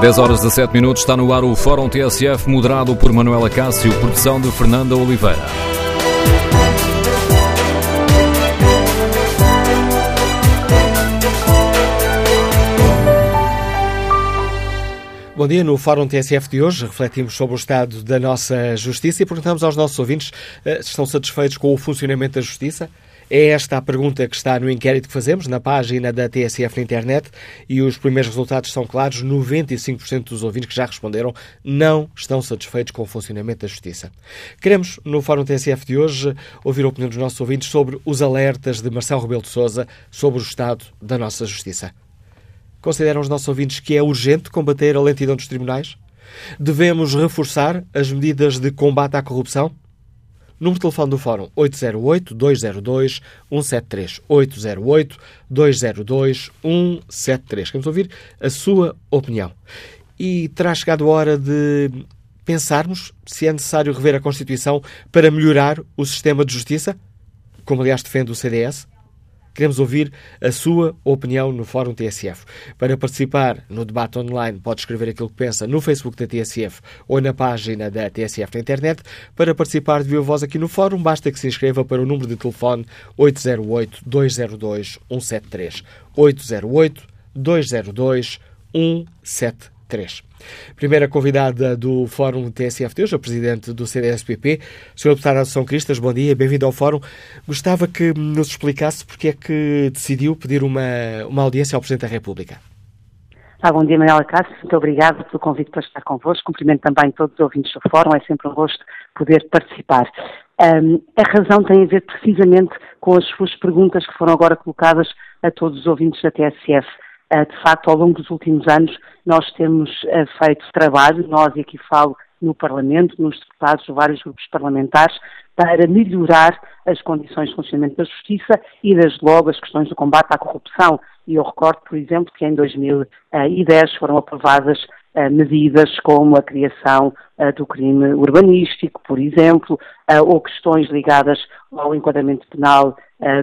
10 horas 17 minutos, está no ar o Fórum TSF, moderado por Manuel Acácio, produção de Fernanda Oliveira. Bom dia, no Fórum TSF de hoje refletimos sobre o estado da nossa justiça e perguntamos aos nossos ouvintes se estão satisfeitos com o funcionamento da justiça. É esta a pergunta que está no inquérito que fazemos na página da TSF na internet e os primeiros resultados são claros. 95% dos ouvintes que já responderam não estão satisfeitos com o funcionamento da Justiça. Queremos, no Fórum TSF de hoje, ouvir a opinião dos nossos ouvintes sobre os alertas de Marcelo Rebelo de Sousa sobre o estado da nossa Justiça. Consideram os nossos ouvintes que é urgente combater a lentidão dos tribunais? Devemos reforçar as medidas de combate à corrupção? Número de telefone do Fórum, 808-202-173. 808-202-173. Queremos ouvir a sua opinião. E terá chegado a hora de pensarmos se é necessário rever a Constituição para melhorar o sistema de justiça, como aliás defende o CDS. Queremos ouvir a sua opinião no Fórum TSF. Para participar no debate online, pode escrever aquilo que pensa no Facebook da TSF ou na página da TSF na internet. Para participar de viva voz aqui no Fórum, basta que se inscreva para o número de telefone 808-202-173. 808-202-173. Primeira convidada do Fórum TSF de hoje, a Presidente do CDSPP, Sr. Deputado Assunção Cristas, bom dia, bem-vindo ao Fórum. Gostava que nos explicasse porque é que decidiu pedir uma audiência ao Presidente da República. Olá, bom dia, Manuel Acácio, muito obrigado pelo convite para estar convosco. Cumprimento também todos os ouvintes do Fórum, é sempre um gosto poder participar. A razão tem a ver precisamente com as suas perguntas que foram agora colocadas a todos os ouvintes da TSF. De facto, ao longo dos últimos anos, nós temos feito trabalho, nós e aqui falo no Parlamento, nos deputados de vários grupos parlamentares, para melhorar as condições de funcionamento da Justiça e, desde logo, as questões do combate à corrupção. E eu recordo, por exemplo, que em 2010 foram aprovadas medidas como a criação do crime urbanístico, por exemplo, ou questões ligadas ao enquadramento penal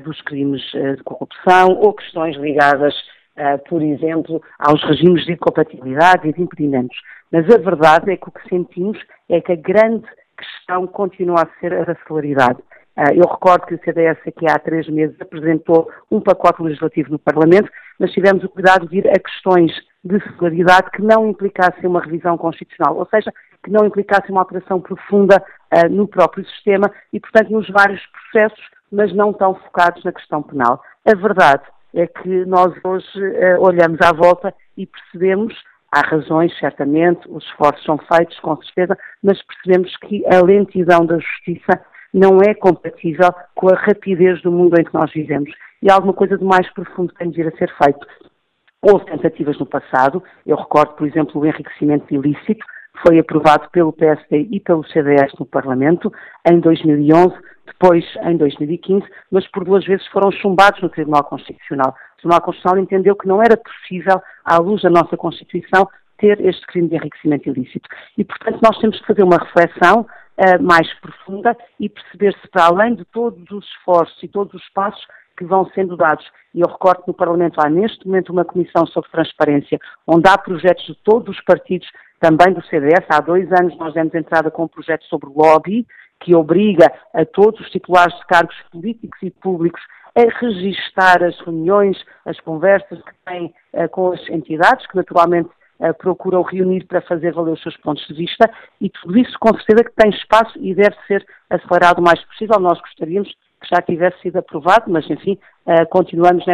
dos crimes de corrupção, ou questões ligadas por exemplo, aos regimes de incompatibilidade e de impedimentos. Mas a verdade é que o que sentimos é que a grande questão continua a ser a da celeridade. Eu recordo que o CDS aqui há 3 meses apresentou um pacote legislativo no Parlamento, mas tivemos o cuidado de ir a questões de celeridade que não implicassem uma revisão constitucional, ou seja, que não implicassem uma alteração profunda no próprio sistema e, portanto, nos vários processos, mas não tão focados na questão penal. A verdade é que nós hoje olhamos à volta e percebemos, há razões certamente, os esforços são feitos com certeza, mas percebemos que a lentidão da justiça não é compatível com a rapidez do mundo em que nós vivemos. E alguma coisa de mais profundo tem de vir a ser feito. Houve tentativas no passado, eu recordo, por exemplo, o enriquecimento ilícito, foi aprovado pelo PSD e pelo CDS no Parlamento em 2011, depois em 2015, mas por 2 vezes foram chumbados no Tribunal Constitucional. O Tribunal Constitucional entendeu que não era possível, à luz da nossa Constituição, ter este crime de enriquecimento ilícito. E, portanto, nós temos que fazer uma reflexão mais profunda e perceber se, para além de todos os esforços e todos os passos que vão sendo dados, e eu recordo que no Parlamento há neste momento uma comissão sobre transparência, onde há projetos de todos os partidos, também do CDS. Há 2 anos nós demos entrada com um projeto sobre lobby, que obriga a todos os titulares de cargos políticos e públicos a registar as reuniões, as conversas que têm com as entidades, que naturalmente procuram reunir para fazer valer os seus pontos de vista, e tudo isso com certeza que tem espaço e deve ser acelerado o mais possível. Nós gostaríamos que já tivesse sido aprovado, mas enfim, continuamos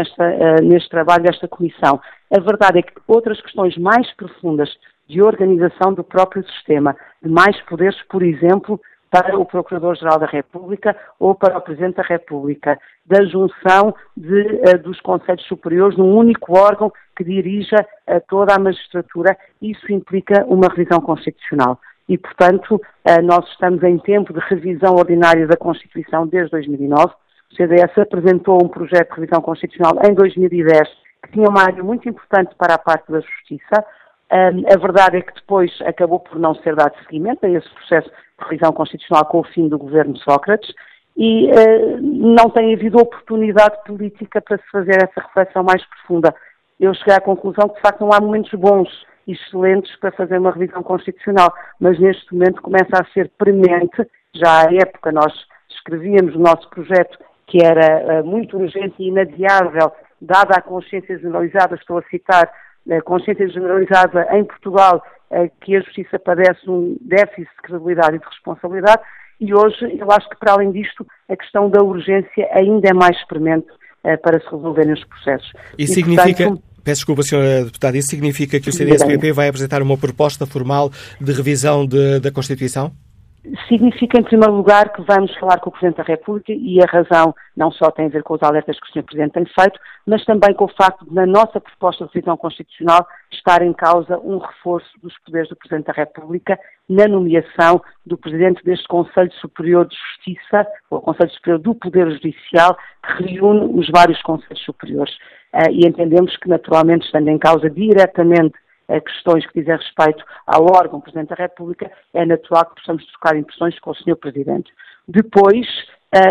neste trabalho desta comissão. A verdade é que outras questões mais profundas de organização do próprio sistema, de mais poderes, por exemplo, para o Procurador-Geral da República ou para o Presidente da República, da junção dos Conselhos Superiores num único órgão que dirija toda a magistratura. Isso implica uma revisão constitucional. E, portanto, nós estamos em tempo de revisão ordinária da Constituição desde 2009. O CDS apresentou um projeto de revisão constitucional em 2010 que tinha uma área muito importante para a parte da Justiça. A verdade é que depois acabou por não ser dado seguimento a esse processo de revisão constitucional com o fim do governo Sócrates e não tem havido oportunidade política para se fazer essa reflexão mais profunda. Eu cheguei à conclusão que, de facto, não há momentos bons excelentes para fazer uma revisão constitucional, mas neste momento começa a ser premente. Já à época nós escrevíamos o nosso projeto, que era muito urgente e inadiável, dada a consciência generalizada, estou a citar, a consciência generalizada em Portugal, que a Justiça padece um déficit de credibilidade e de responsabilidade, e hoje eu acho que, para além disto, a questão da urgência ainda é mais premente para se resolverem os processos. Isso significa... Peço desculpa, Sra. Deputada, isso significa que o CDSPP vai apresentar uma proposta formal de revisão da Constituição? Significa, em primeiro lugar, que vamos falar com o Presidente da República, e a razão não só tem a ver com os alertas que o Sr. Presidente tem feito, mas também com o facto de, na nossa proposta de revisão constitucional, estar em causa um reforço dos poderes do Presidente da República na nomeação do Presidente deste Conselho Superior de Justiça, ou Conselho Superior do Poder Judicial, que reúne os vários Conselhos Superiores. E entendemos que, naturalmente, estando em causa diretamente a questões que dizem respeito ao órgão Presidente da República, é natural que possamos trocar impressões com o Sr. Presidente. Depois,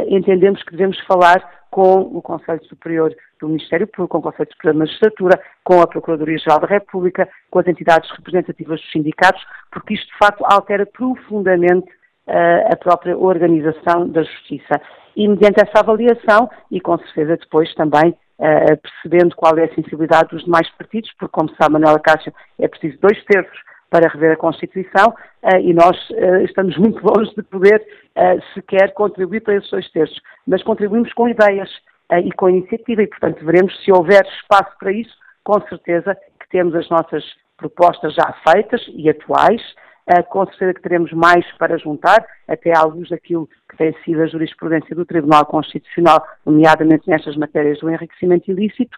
entendemos que devemos falar com o Conselho Superior do Ministério Público, com o Conselho Superior da Magistratura, com a Procuradoria-Geral da República, com as entidades representativas dos sindicatos, porque isto, de facto, altera profundamente a própria organização da Justiça. E, mediante essa avaliação, e com certeza depois também, percebendo qual é a sensibilidade dos demais partidos, porque, como sabe, Manuel Acácio, é preciso 2/3 para rever a Constituição e nós estamos muito longe de poder sequer contribuir para esses 2/3, mas contribuímos com ideias e com iniciativa e, portanto, veremos se houver espaço para isso. Com certeza que temos as nossas propostas já feitas e atuais, com certeza que teremos mais para juntar, até à luz daquilo que tem sido a jurisprudência do Tribunal Constitucional, nomeadamente nestas matérias do enriquecimento ilícito,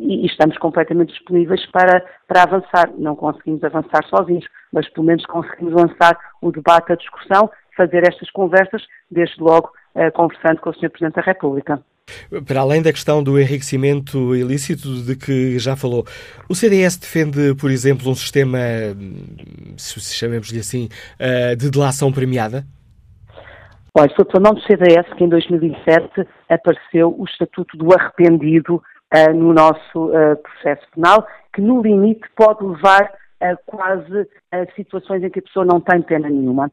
e estamos completamente disponíveis para avançar. Não conseguimos avançar sozinhos, mas pelo menos conseguimos lançar o debate, a discussão, fazer estas conversas, desde logo conversando com o Sr. Presidente da República. Para além da questão do enriquecimento ilícito de que já falou, o CDS defende, por exemplo, um sistema, se chamemos-lhe assim, de delação premiada? Olha, foi pelo nome do CDS que em 2007 apareceu o Estatuto do Arrependido no nosso processo penal, que no limite pode levar a quase a situações em que a pessoa não tem pena nenhuma.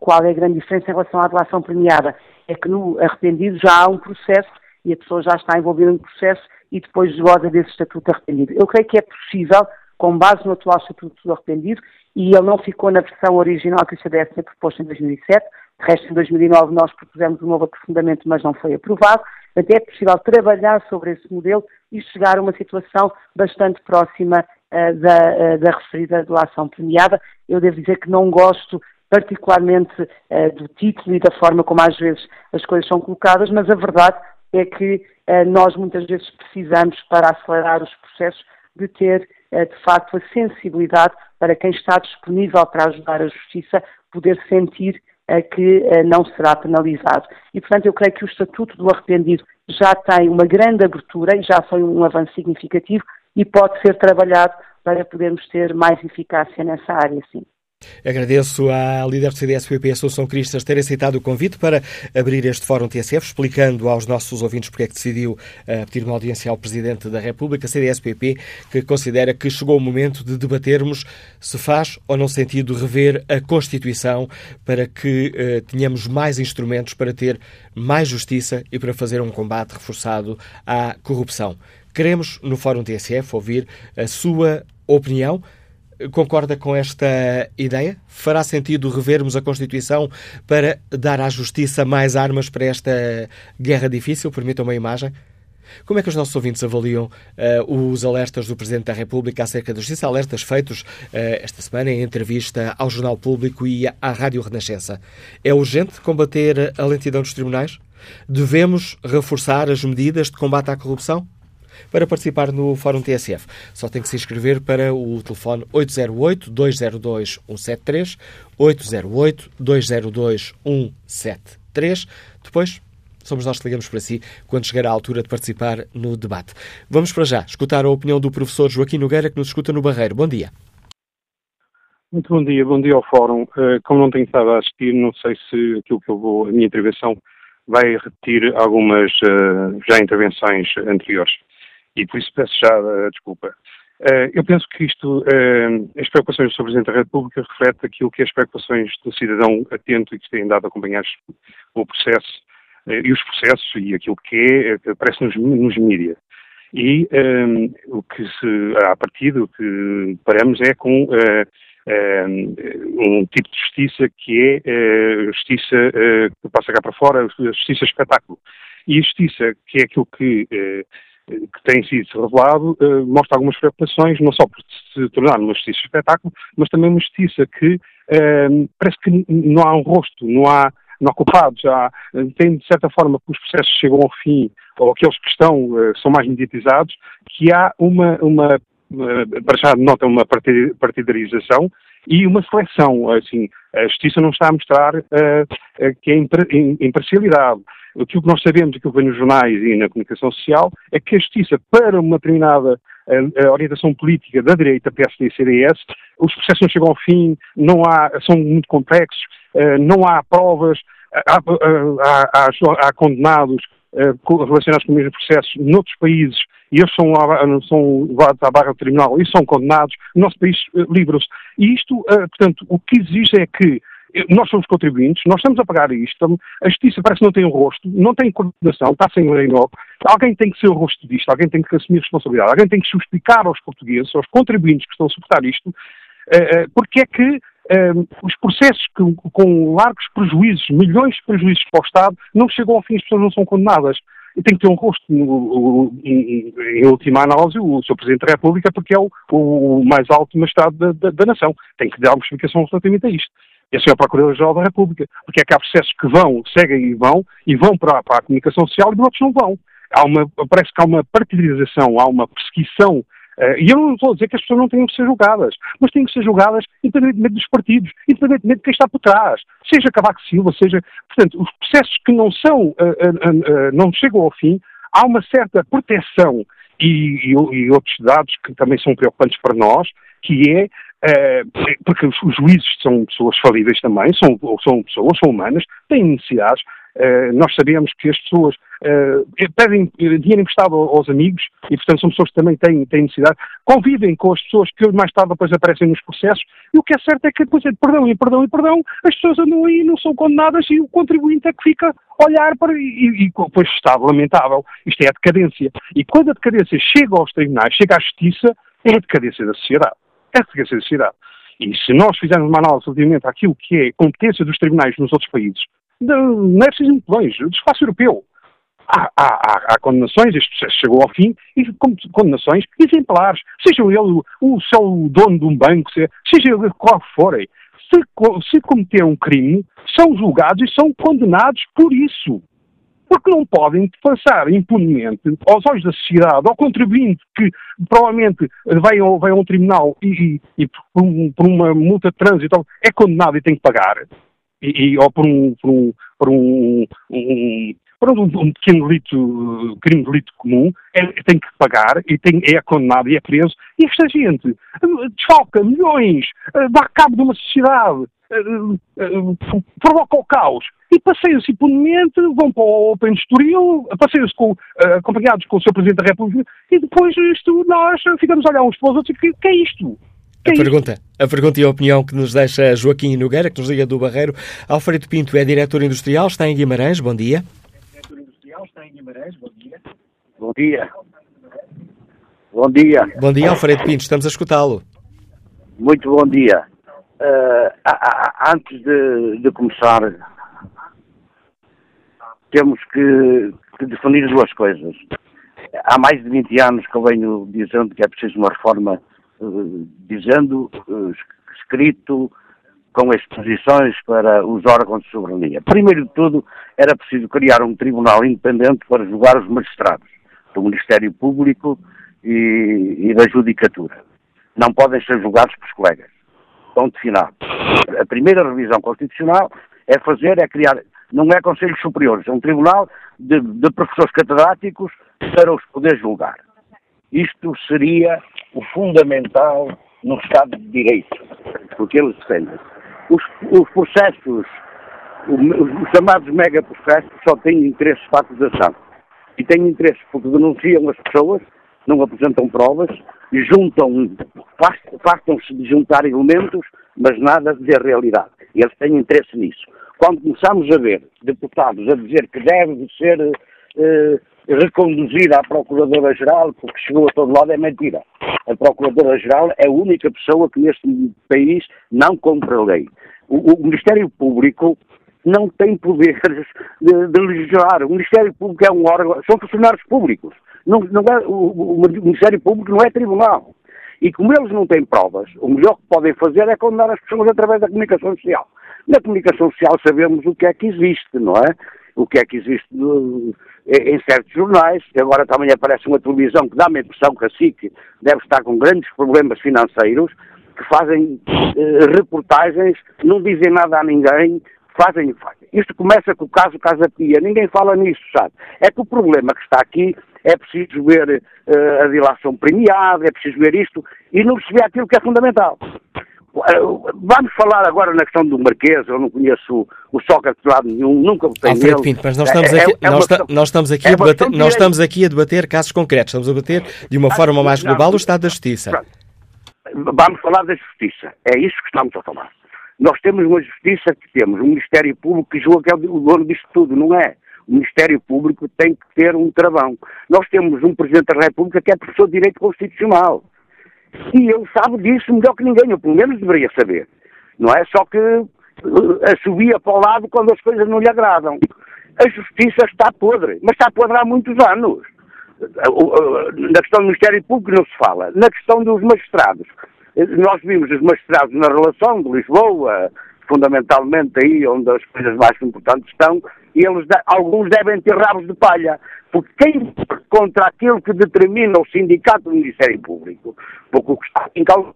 Qual é a grande diferença em relação à delação premiada? É que no arrependido já há um processo e a pessoa já está envolvida no processo e depois goza desse estatuto de arrependido. Eu creio que é possível, com base no atual estatuto do arrependido, e ele não ficou na versão original que o CDS tinha proposto em 2007, de resto em 2009 nós propusemos um novo aprofundamento, mas não foi aprovado, até é possível trabalhar sobre esse modelo e chegar a uma situação bastante próxima da referida delação premiada. Eu devo dizer que não gosto particularmente do título e da forma como às vezes as coisas são colocadas, mas a verdade é que nós muitas vezes precisamos, para acelerar os processos, de ter de facto a sensibilidade para quem está disponível para ajudar a Justiça poder sentir que não será penalizado. E, portanto, eu creio que o Estatuto do Arrependido já tem uma grande abertura e já foi um avanço significativo e pode ser trabalhado para podermos ter mais eficácia nessa área, sim. Agradeço à líder do CDSPP, Assunção Cristas, ter aceitado o convite para abrir este Fórum TSF, explicando aos nossos ouvintes porque é que decidiu pedir uma audiência ao Presidente da República, CDSPP, que considera que chegou o momento de debatermos se faz ou não sentido rever a Constituição para que tenhamos mais instrumentos para ter mais justiça e para fazer um combate reforçado à corrupção. Queremos, no Fórum TSF, ouvir a sua opinião. Concorda com esta ideia? Fará sentido revermos a Constituição para dar à Justiça mais armas para esta guerra difícil? Permitam uma imagem. Como é que os nossos ouvintes avaliam os alertas do Presidente da República acerca da Justiça? Alertas feitos esta semana em entrevista ao Jornal Público e à Rádio Renascença. É urgente combater a lentidão dos tribunais? Devemos reforçar as medidas de combate à corrupção? Para participar no Fórum TSF, só tem que se inscrever para o telefone 808-202-173, 808-202-173. Depois, somos nós que ligamos para si quando chegar à altura de participar no debate. Vamos para já escutar a opinião do professor Joaquim Nogueira, que nos escuta no Barreiro. Bom dia. Muito bom dia ao Fórum. Como não tenho estado a assistir, não sei se aquilo que eu vou, a minha intervenção vai repetir algumas já intervenções anteriores. E por isso peço já desculpa. Eu penso que isto, as preocupações do Sr. Presidente da República refletem aquilo que as preocupações do cidadão atento e que tem dado a acompanhar o processo e os processos e aquilo que é, aparece nos mídia. E o que a partir do que paramos é com um tipo de justiça que é justiça que passa cá para fora, justiça espetáculo. E a justiça, que é aquilo que tem sido revelado, mostra algumas preocupações, não só por se tornar uma justiça espetáculo, mas também uma justiça que parece que não há um rosto, não há culpados, tem de certa forma que os processos chegam ao fim, ou aqueles que são mais mediatizados, que há para já nota uma partidarização e uma seleção, assim, a justiça não está a mostrar que é imparcialidade. Aquilo que nós sabemos, aquilo que vem nos jornais e na comunicação social, é que a justiça, para uma determinada orientação política da direita, PSD e CDS, os processos não chegam ao fim, são muito complexos, não há provas, há condenados relacionados com os mesmos processos noutros países, e eles são levados à barra do tribunal e são condenados, o nosso país livra-se. E isto, portanto, o que exige é que nós somos contribuintes, nós estamos a pagar isto, a justiça parece que não tem um rosto, não tem coordenação, está sem lei nova, alguém tem que ser o rosto disto, alguém tem que assumir responsabilidade, alguém tem que explicar aos portugueses, aos contribuintes que estão a suportar isto, porque é que os processos com largos prejuízos, milhões de prejuízos para o Estado, não chegam ao fim, as pessoas não são condenadas. E tem que ter um rosto, em última análise, o Sr. Presidente da República, porque é o mais alto magistrado da nação. Tem que dar uma explicação relativamente a isto. Esse é o Procurador-Geral da República, porque é que há processos que seguem e vão para a comunicação social e outros não vão. Parece que há uma partidarização, há uma perseguição. E eu não estou a dizer que as pessoas não tenham que ser julgadas, mas têm que ser julgadas independentemente dos partidos, independentemente de quem está por trás, seja Cavaco Silva, seja... Portanto, os processos que não chegam ao fim, há uma certa proteção e outros dados que também são preocupantes para nós, que é... porque os juízes são pessoas falíveis também, são humanas, têm necessidades. Nós sabemos que as pessoas pedem dinheiro emprestado aos amigos e, portanto, são pessoas que também têm necessidade. Convivem com as pessoas que mais tarde depois aparecem nos processos e o que é certo é que depois é de perdão e perdão e perdão, as pessoas andam aí e não são condenadas e o contribuinte é que fica a olhar para... E pois está lamentável. Isto é a decadência. E quando a decadência chega aos tribunais, chega à justiça, é a decadência da sociedade. É a decadência da sociedade. E se nós fizermos uma análise relativamente àquilo que é competência dos tribunais nos outros países, não é preciso muito longe, do espaço europeu. Há condenações, este processo chegou ao fim, e condenações exemplares, sejam ele o seu dono de um banco, seja ele qual forem, se cometer um crime, são julgados e são condenados por isso. Porque não podem passar impunemente aos olhos da sociedade, ao contribuinte que provavelmente vai a um tribunal e por uma multa de trânsito é condenado e tem que pagar. Ou por um pequeno delito, crime de delito comum, tem que pagar, é condenado e é preso, e esta gente desfalca milhões, dá cabo de uma sociedade, provoca o caos, e passeiam-se impunemente, vão para o Open Estoril, passeiam-se acompanhados com o Sr. Presidente da República, e depois isto nós ficamos a olhar uns para os outros e o que é isto? A pergunta e a opinião que nos deixa Joaquim Nogueira, que nos liga do Barreiro. Alfredo Pinto é diretor industrial, está em Guimarães. Bom dia. Bom dia. Bom dia, Alfredo Pinto. Estamos a escutá-lo. Muito bom dia. Antes de começar, temos que definir duas coisas. Há mais de 20 anos que eu venho dizendo que é preciso uma reforma, escrito com exposições para os órgãos de soberania. Primeiro de tudo, era preciso criar um tribunal independente para julgar os magistrados do Ministério Público e da Judicatura. Não podem ser julgados por colegas. Ponto final. A primeira revisão constitucional é criar, não é Conselhos Superiores, é um tribunal de professores catedráticos para os poder julgar. Isto seria o fundamental no Estado de Direito, porque eles defendem. Os processos, os chamados megaprocessos, só têm interesse para a acusação. E têm interesse porque denunciam as pessoas não apresentam provas, fartam-se de juntar elementos, mas nada de dizer realidade. Eles têm interesse nisso. Quando começamos a ver deputados a dizer que deve ser reconduzida à Procuradora-Geral porque chegou a todo lado, é mentira. A Procuradora-Geral é a única pessoa que neste país não cumpre a lei. O Ministério Público não tem poderes de legislar. O Ministério Público é um órgão, são funcionários públicos. O Ministério Público não é tribunal. E como eles não têm provas, o melhor que podem fazer é condenar as pessoas através da comunicação social. Na comunicação social sabemos o que é que existe, não é? O que é que existe em certos jornais. Agora também aparece uma televisão que dá-me a impressão que a SIC deve estar com grandes problemas financeiros, que fazem reportagens, não dizem nada a ninguém, fazem. Isto começa com o caso Casa Pia, ninguém fala nisso, sabe? É que o problema que está aqui é preciso ver a dilação premiada, é preciso ver isto e não se vê aquilo que é fundamental. Vamos falar agora na questão do Marquês. Eu não conheço o Sócrates de lado nenhum, nunca votei nele. Alfredo Pinto, mas nós estamos aqui a debater casos concretos, estamos a debater de uma forma mais global o estado da justiça. Pronto. Vamos falar da justiça, é isso que estamos a falar. Nós temos uma justiça que temos, um Ministério Público que julga que é o dono disto tudo, não é? O Ministério Público tem que ter um travão. Nós temos um Presidente da República que é professor de Direito Constitucional. E ele sabe disso melhor que ninguém, ou pelo menos deveria saber. Não é? Só que assobia para o lado quando as coisas não lhe agradam. A justiça está podre, mas está podre há muitos anos. Na questão do Ministério Público não se fala. Na questão dos magistrados. Nós vimos os magistrados na relação de Lisboa, fundamentalmente aí onde as coisas mais importantes estão, e eles, alguns devem ter rabos de palha, porque quem contra aquilo que determina o sindicato do Ministério Público, porque o que está em causa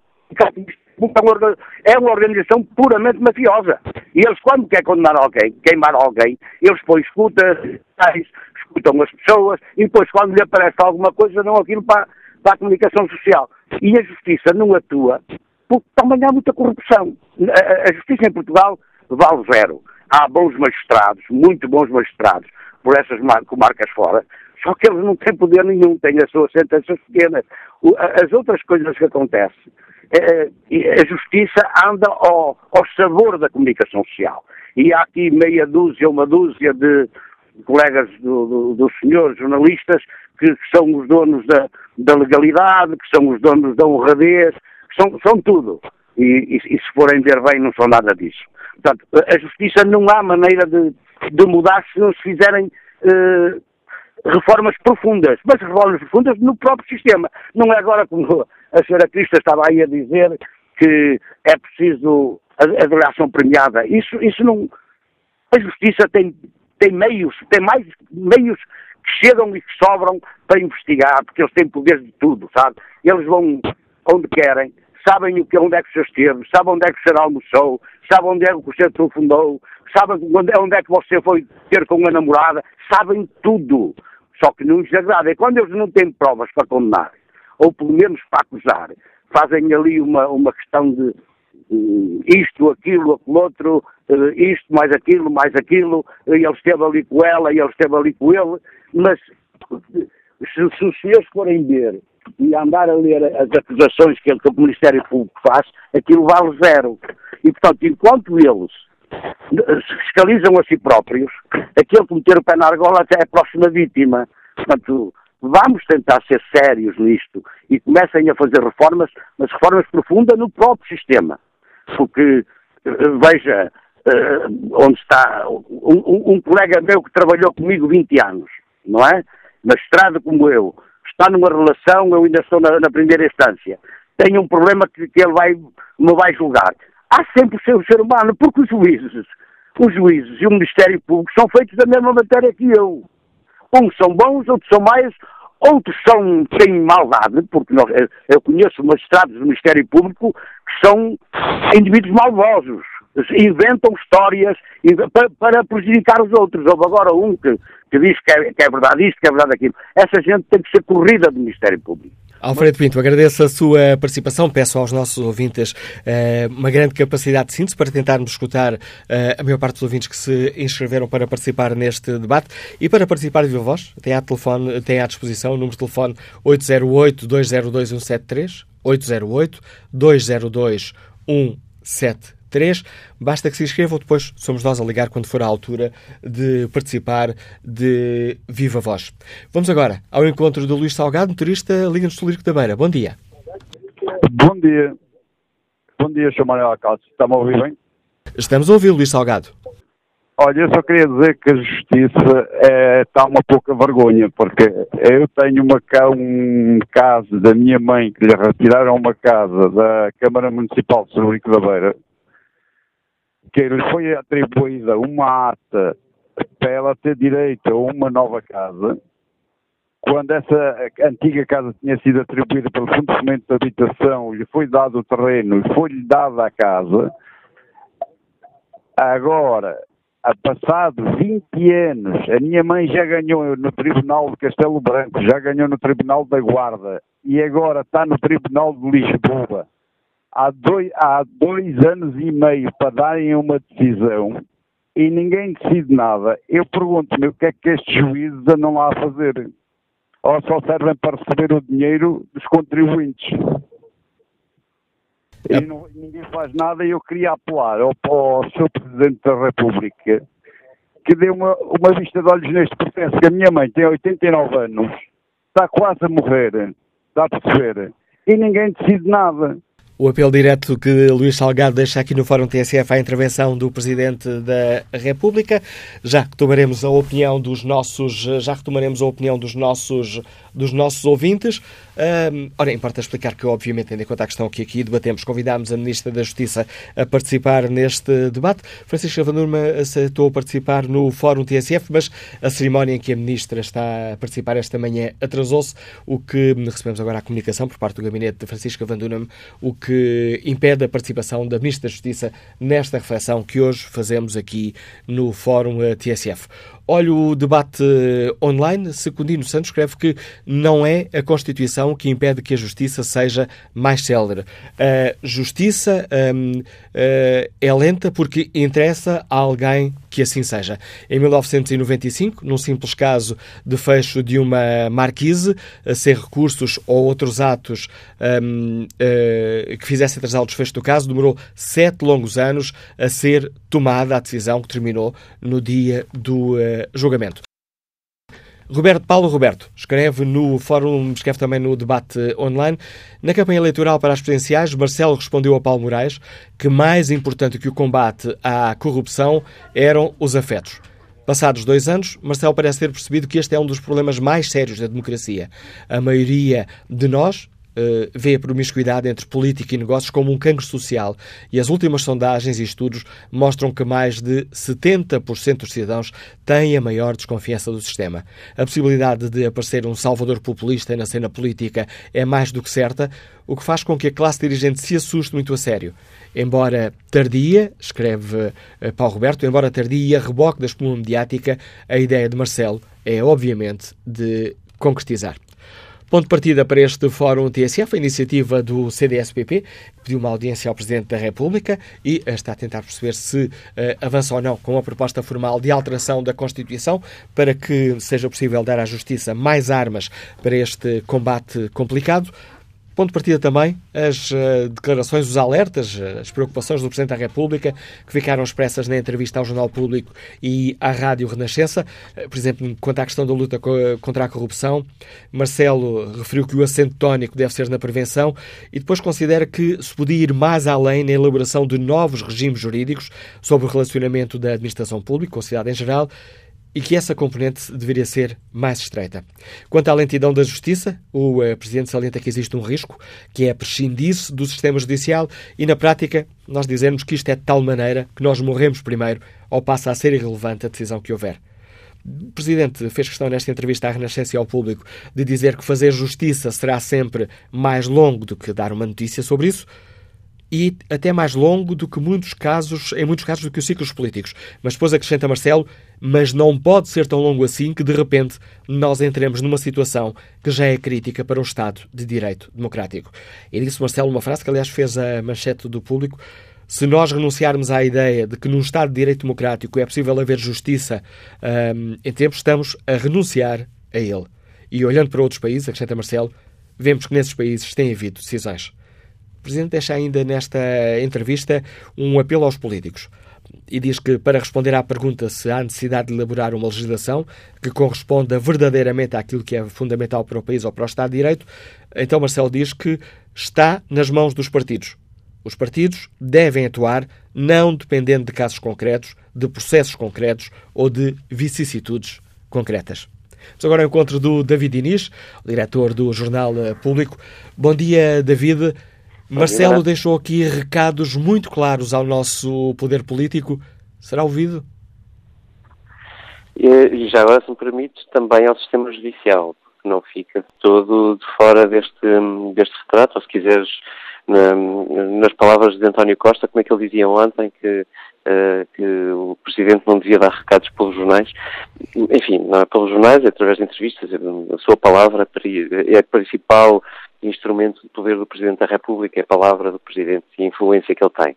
é uma organização puramente mafiosa, e eles quando querem condenar alguém, queimar alguém, eles põem escutam as pessoas, e depois quando lhe aparece alguma coisa, não aquilo para a comunicação social. E a justiça não atua, porque também há muita corrupção. A justiça em Portugal vale zero. Há bons magistrados, muito bons magistrados, por essas comarcas fora, só que eles não têm poder nenhum, têm as suas sentenças pequenas. As outras coisas que acontecem, a justiça anda ao sabor da comunicação social. E há aqui meia dúzia, uma dúzia de colegas dos senhores jornalistas que são os donos da legalidade, que são os donos da honradez, são tudo. E se forem ver bem, não são nada disso. Portanto, a justiça não há maneira de mudar se não se fizerem reformas profundas. Mas reformas profundas no próprio sistema. Não é agora como a senhora Cristas estava aí a dizer que é preciso a delação premiada. Isso não... A justiça tem mais meios que chegam e que sobram para investigar, porque eles têm poder de tudo, sabe? Eles vão onde querem, sabem onde é que o senhor esteve, sabem onde é que o senhor almoçou, sabem onde é que o senhor telefondou, sabem onde é que você foi ter com a namorada, sabem tudo, só que não lhes agrada. E quando eles não têm provas para condenar, ou pelo menos para acusar, fazem ali uma questão de isto, aquilo, aquilo outro, isto, mais aquilo, ele esteve ali com ela, e ele esteve ali com ele, mas se os senhores forem ver e andar a ler as acusações que o Ministério Público faz, aquilo vale zero. E, portanto, enquanto eles se fiscalizam a si próprios, aquele que meter o pé na argola até é a próxima vítima. Portanto, vamos tentar ser sérios nisto e comecem a fazer reformas, mas reformas profundas no próprio sistema. Porque, veja, onde está um colega meu que trabalhou comigo 20 anos, não é? Magistrado como eu, está numa relação, eu ainda estou na primeira instância, tem um problema que ele me vai julgar. Há sempre o seu ser humano, porque os juízes e o Ministério Público são feitos da mesma matéria que eu. Uns são bons, outros são mais, outros têm maldade, porque eu conheço magistrados do Ministério Público que são indivíduos maldosos. Inventam histórias para prejudicar os outros. Houve agora um que diz que é verdade isto, que é verdade aquilo. Essa gente tem que ser corrida do Ministério Público. Alfredo Pinto, agradeço a sua participação. Peço aos nossos ouvintes uma grande capacidade de síntese para tentarmos escutar a maior parte dos ouvintes que se inscreveram para participar neste debate. E para participar de viva voz, tem à disposição o número de telefone 808-202-173, 808-202-173. Basta que se inscrevam, depois somos nós a ligar quando for a altura de participar de viva voz. Vamos agora ao encontro do Luís Salgado, motorista, liga-nos do Sulico da Beira. Bom dia. Bom dia. Bom dia, Sr. Manuel Acácio. Está-me a ouvir bem? Estamos a ouvir, Luís Salgado. Olha, eu só queria dizer que a justiça está uma pouca vergonha, porque eu tenho um caso da minha mãe que lhe retiraram uma casa da Câmara Municipal de Sulico da Beira, que lhe foi atribuída uma ata para ela ter direito a uma nova casa, quando essa antiga casa tinha sido atribuída pelo Fundo de Fomento de Habitação, lhe foi dado o terreno e foi-lhe dada a casa. Agora, há passado 20 anos, a minha mãe já ganhou no Tribunal de Castelo Branco, já ganhou no Tribunal da Guarda e agora está no Tribunal de Lisboa. Há dois anos e meio para darem uma decisão e ninguém decide nada. Eu pergunto-me o que é que estes juízes andam lá a fazer. Ou só servem para receber o dinheiro dos contribuintes. E ninguém faz nada. E eu queria apelar ao Sr. Presidente da República que dê uma vista de olhos neste processo, que a minha mãe tem 89 anos, está quase a morrer, está a perceber, e ninguém decide nada. O apelo direto que Luís Salgado deixa aqui no Fórum TSF à intervenção do Presidente da República. Já retomaremos a opinião dos nossos ouvintes. Ora, importa explicar que, obviamente, tendo em conta a questão que aqui debatemos, convidámos a Ministra da Justiça a participar neste debate. Francisca Van Dunem aceitou participar no Fórum TSF, mas a cerimónia em que a Ministra está a participar esta manhã atrasou-se, o que recebemos agora a comunicação por parte do gabinete de Francisca Van Dunem, o que impede a participação da Ministra da Justiça nesta reflexão que hoje fazemos aqui no Fórum TSF. Olha, o debate online, Secundino Santos escreve que não é a Constituição que impede que a justiça seja mais célere. A justiça é lenta porque interessa a alguém que assim seja. Em 1995, num simples caso de fecho de uma marquise, sem recursos ou outros atos que fizessem atrasar o desfecho do caso, demorou 7 longos anos a ser tomada a decisão que terminou no dia do julgamento. Paulo Roberto escreve no fórum, escreve também no debate online, na campanha eleitoral para as presidenciais, Marcelo respondeu a Paulo Moraes que mais importante que o combate à corrupção eram os afetos. Passados 2 anos, Marcelo parece ter percebido que este é um dos problemas mais sérios da democracia. A maioria de nós vê a promiscuidade entre política e negócios como um cancro social e as últimas sondagens e estudos mostram que mais de 70% dos cidadãos têm a maior desconfiança do sistema. A possibilidade de aparecer um salvador populista na cena política é mais do que certa, o que faz com que a classe dirigente se assuste muito a sério. Embora tardia, escreve Paulo Roberto, embora tardia e a reboque da espuma mediática, a ideia de Marcelo é, obviamente, de concretizar. Ponto de partida para este Fórum TSF, a iniciativa do CDSPP, que pediu uma audiência ao Presidente da República e está a tentar perceber se avança ou não com a proposta formal de alteração da Constituição para que seja possível dar à Justiça mais armas para este combate complicado. Ponto de partida também as declarações, os alertas, as preocupações do Presidente da República que ficaram expressas na entrevista ao Jornal Público e à Rádio Renascença. Por exemplo, quanto à questão da luta contra a corrupção, Marcelo referiu que o acento tónico deve ser na prevenção e depois considera que se podia ir mais além na elaboração de novos regimes jurídicos sobre o relacionamento da administração pública com a sociedade em geral e que essa componente deveria ser mais estreita. Quanto à lentidão da justiça, o Presidente salienta que existe um risco, que é prescindir-se do sistema judicial e, na prática, nós dizemos que isto é de tal maneira que nós morremos primeiro ou passa a ser irrelevante a decisão que houver. O Presidente fez questão nesta entrevista à Renascença e ao Público de dizer que fazer justiça será sempre mais longo do que dar uma notícia sobre isso. e até mais longo do que em muitos casos do que os ciclos políticos. Mas depois acrescenta Marcelo, mas não pode ser tão longo assim que de repente nós entremos numa situação que já é crítica para um Estado de direito democrático. E disse Marcelo uma frase que aliás fez a manchete do Público: se nós renunciarmos à ideia de que num Estado de direito democrático é possível haver justiça em tempo, estamos a renunciar a ele. E olhando para outros países, acrescenta Marcelo, vemos que nesses países tem havido decisões. O Presidente deixa ainda nesta entrevista um apelo aos políticos e diz que, para responder à pergunta se há necessidade de elaborar uma legislação que corresponda verdadeiramente àquilo que é fundamental para o país ou para o Estado de Direito, então Marcelo diz que está nas mãos dos partidos. Os partidos devem atuar, não dependendo de casos concretos, de processos concretos ou de vicissitudes concretas. Mas agora ao encontro do David Inês, diretor do Jornal Público. Bom dia, David. Marcelo deixou aqui recados muito claros ao nosso poder político. Será ouvido? E já agora, se me permite, também ao sistema judicial, porque não fica todo de fora deste retrato, ou se quiseres, nas palavras de António Costa, como é que ele dizia ontem, que o Presidente não devia dar recados pelos jornais. Enfim, não é pelos jornais, é através de entrevistas. A sua palavra é a principal instrumento de poder do Presidente da República, é a palavra do Presidente e a influência que ele tem.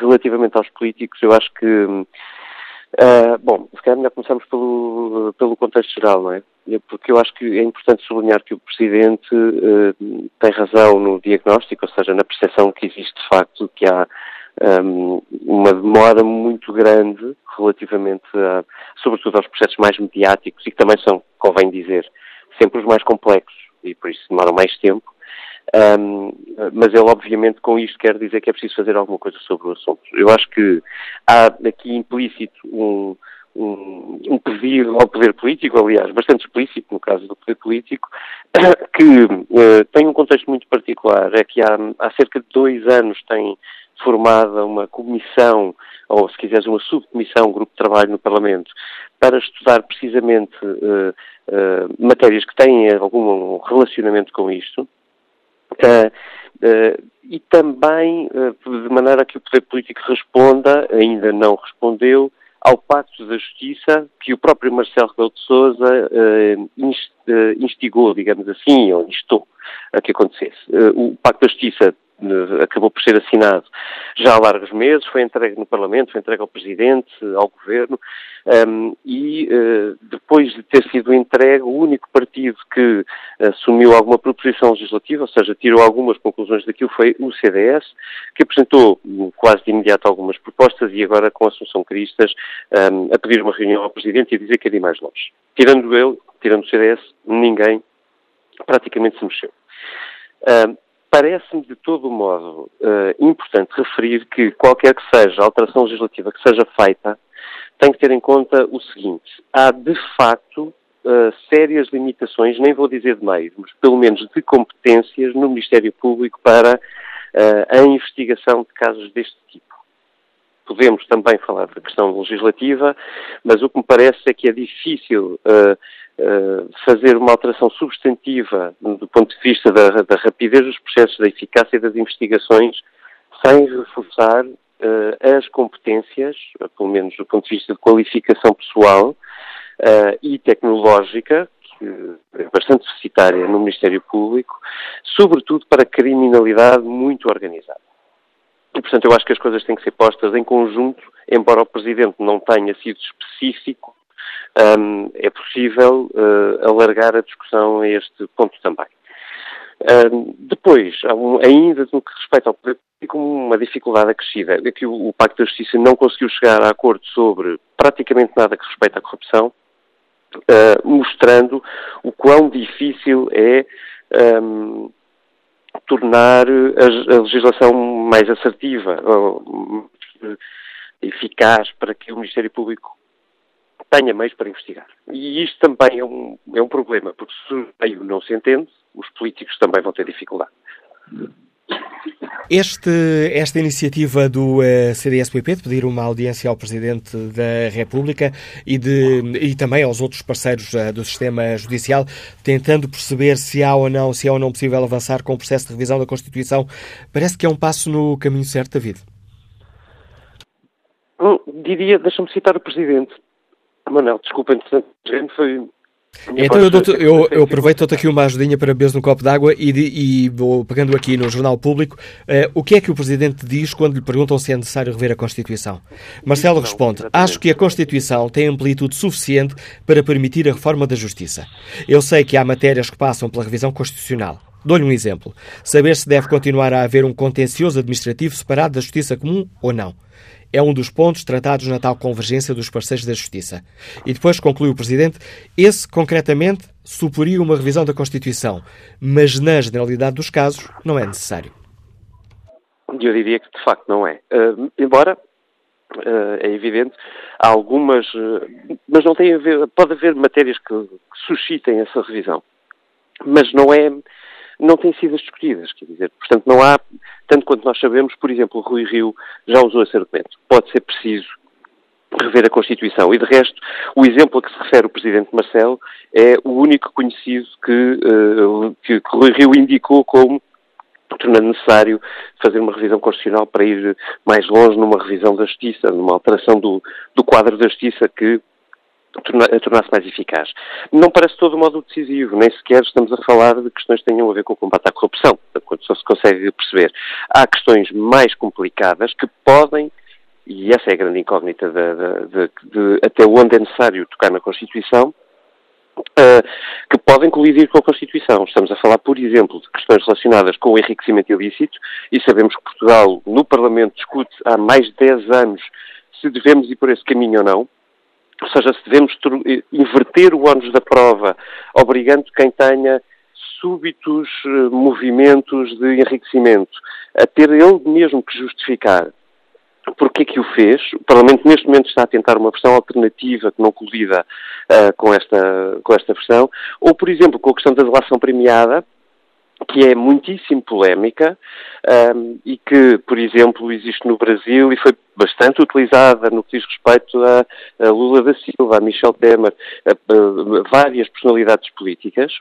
Relativamente aos políticos, eu acho que... bom, se calhar melhor começamos pelo contexto geral, não é? Porque eu acho que é importante sublinhar que o Presidente tem razão no diagnóstico, ou seja, na percepção que existe de facto que há uma demora muito grande relativamente, sobretudo aos processos mais mediáticos e que também são, convém dizer, sempre os mais complexos, e por isso demoram mais tempo, mas ele obviamente com isto quer dizer que é preciso fazer alguma coisa sobre o assunto. Eu acho que há aqui implícito um pedido ao poder político, aliás, bastante explícito no caso do poder político, que tem um contexto muito particular, é que há cerca de 2 anos tem formada uma comissão, ou se quiseres uma subcomissão, um grupo de trabalho no Parlamento, para estudar precisamente matérias que têm algum relacionamento com isto, e também de maneira que o poder político responda, ainda não respondeu, ao Pacto da Justiça que o próprio Marcelo Rebelo de Sousa instigou, digamos assim, ou instou a que acontecesse. O Pacto da Justiça acabou por ser assinado já há largos meses, foi entregue no Parlamento, foi entregue ao Presidente, ao Governo, depois de ter sido entregue, o único partido que assumiu alguma proposição legislativa, ou seja, tirou algumas conclusões daquilo, foi o CDS, que apresentou quase de imediato algumas propostas e agora com a Assunção Cristas a pedir uma reunião ao Presidente e a dizer que era ir mais longe. Tirando o CDS, ninguém praticamente se mexeu. Parece-me, de todo modo, importante referir que qualquer que seja a alteração legislativa que seja feita, tem que ter em conta o seguinte: há, de facto, sérias limitações, nem vou dizer de meios, mas pelo menos de competências no Ministério Público para a investigação de casos deste tipo. Podemos também falar da questão legislativa, mas o que me parece é que é difícil fazer uma alteração substantiva do ponto de vista da rapidez dos processos, da eficácia das investigações, sem reforçar as competências, pelo menos do ponto de vista de qualificação pessoal e tecnológica, que é bastante deficitária no Ministério Público, sobretudo para criminalidade muito organizada. E, portanto, eu acho que as coisas têm que ser postas em conjunto, embora o Presidente não tenha sido específico, é possível alargar a discussão a este ponto também. Depois, ainda no que respeita ao poder político, uma dificuldade acrescida é que o Pacto da Justiça não conseguiu chegar a acordo sobre praticamente nada que respeita à corrupção, mostrando o quão difícil é... tornar a legislação mais assertiva, eficaz, para que o Ministério Público tenha meios para investigar. E isto também é um problema, porque se o meio não se entende, os políticos também vão ter dificuldade. Esta iniciativa do CDSPP de pedir uma audiência ao Presidente da República e também aos outros parceiros do sistema judicial, tentando perceber se há ou não possível avançar com o processo de revisão da Constituição, parece que é um passo no caminho certo, David? Diria, deixa-me citar o Presidente. Manuel, desculpa, entretanto, foi... Então eu aproveito-te aqui uma ajudinha para beber no copo d'água e vou pegando aqui no Jornal Público o que é que o Presidente diz quando lhe perguntam se é necessário rever a Constituição. Marcelo responde, acho que a Constituição tem amplitude suficiente para permitir a reforma da Justiça. Eu sei que há matérias que passam pela revisão constitucional. Dou-lhe um exemplo. Saber se deve continuar a haver um contencioso administrativo separado da Justiça Comum ou não. É um dos pontos tratados na tal convergência dos parceiros da Justiça. E depois, conclui o Presidente, esse, concretamente, suporia uma revisão da Constituição, mas na generalidade dos casos não é necessário. Eu diria que, de facto, não é. Embora, é evidente, há algumas... mas não tem a ver... Pode haver matérias que suscitem essa revisão, mas não é... não têm sido discutidas, quer dizer, portanto não há, tanto quanto nós sabemos, por exemplo, Rui Rio já usou esse argumento, pode ser preciso rever a Constituição, e de resto, o exemplo a que se refere o Presidente Marcelo é o único conhecido que Rui Rio indicou como tornando necessário fazer uma revisão constitucional para ir mais longe numa revisão da Justiça, numa alteração do quadro da Justiça que a tornar-se mais eficaz. Não parece todo o modo decisivo, nem sequer estamos a falar de questões que tenham a ver com o combate à corrupção, quando só se consegue perceber. Há questões mais complicadas que podem, e essa é a grande incógnita de até onde é necessário tocar na Constituição, que podem colidir com a Constituição. Estamos a falar, por exemplo, de questões relacionadas com o enriquecimento ilícito, e sabemos que Portugal, no Parlamento, discute há mais de 10 anos se devemos ir por esse caminho ou não. Ou seja, se devemos inverter o ónus da prova, obrigando quem tenha súbitos movimentos de enriquecimento a ter ele mesmo que justificar porque é que o fez. O Parlamento neste momento está a tentar uma versão alternativa que não colida com esta versão. Ou, por exemplo, com a questão da delação premiada, que é muitíssimo polémica e que, por exemplo, existe no Brasil e foi bastante utilizada no que diz respeito a Lula da Silva, a Michel Temer, a várias personalidades políticas.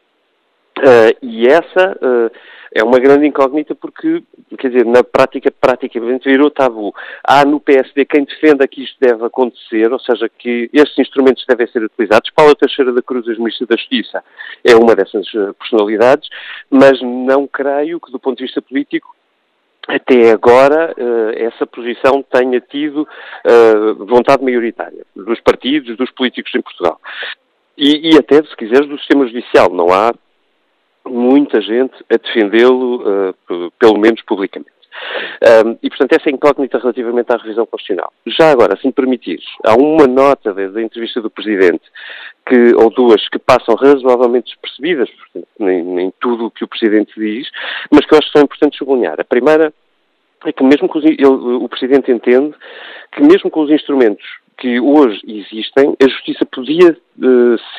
E essa é uma grande incógnita porque, quer dizer, na prática praticamente virou tabu. Há no PSD quem defenda que isto deve acontecer, ou seja, que estes instrumentos devem ser utilizados. Paulo Teixeira da Cruz, ex-ministro da Justiça, é uma dessas personalidades, mas não creio que, do ponto de vista político, até agora, essa posição tenha tido vontade maioritária dos partidos, dos políticos em Portugal. E até, se quiseres, do sistema judicial. Não há muita gente a defendê-lo, pelo menos publicamente. E, portanto, essa é incógnita relativamente à revisão constitucional. Já agora, se me permitires, há uma nota da entrevista do Presidente, ou duas, que passam razoavelmente despercebidas, portanto, nem tudo o que o Presidente diz, mas que eu acho que são importantes sublinhar. A primeira é que mesmo que o Presidente entende que mesmo com os instrumentos que hoje existem, a Justiça podia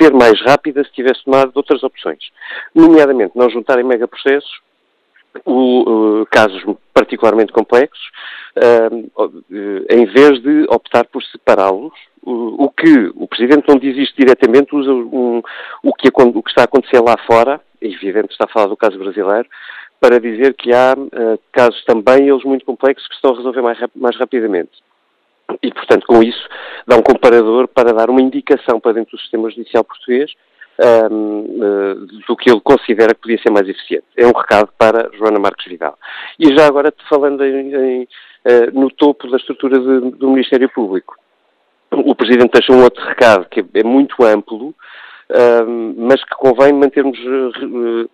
ser mais rápida se tivesse tomado outras opções. Nomeadamente, não juntar em megaprocessos casos particularmente complexos, em vez de optar por separá-los, o que o Presidente não diz isto diretamente, usa o que está a acontecer lá fora, é evidente, está a falar do caso brasileiro, para dizer que há casos também, eles muito complexos, que se estão a resolver mais rapidamente. E, portanto, com isso, dá um comparador para dar uma indicação para dentro do sistema judicial português do que ele considera que podia ser mais eficiente. É um recado para Joana Marques Vidal. E já agora, falando no topo da estrutura do Ministério Público, o Presidente deixa um outro recado que é muito amplo, mas que convém mantermos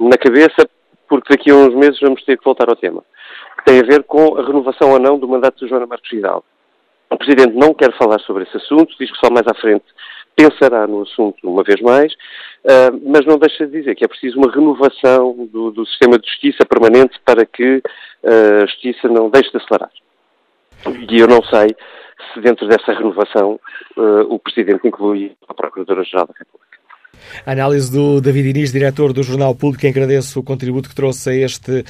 na cabeça, porque daqui a uns meses vamos ter que voltar ao tema, que tem a ver com a renovação ou não do mandato de Joana Marques Vidal. O Presidente não quer falar sobre esse assunto, diz que só mais à frente pensará no assunto uma vez mais, mas não deixa de dizer que é preciso uma renovação do sistema de justiça permanente para que a justiça não deixe de acelerar. E eu não sei se dentro dessa renovação o Presidente inclui a Procuradora-Geral da República. A análise do David Inês, diretor do Jornal Público, agradeço o contributo que trouxe a este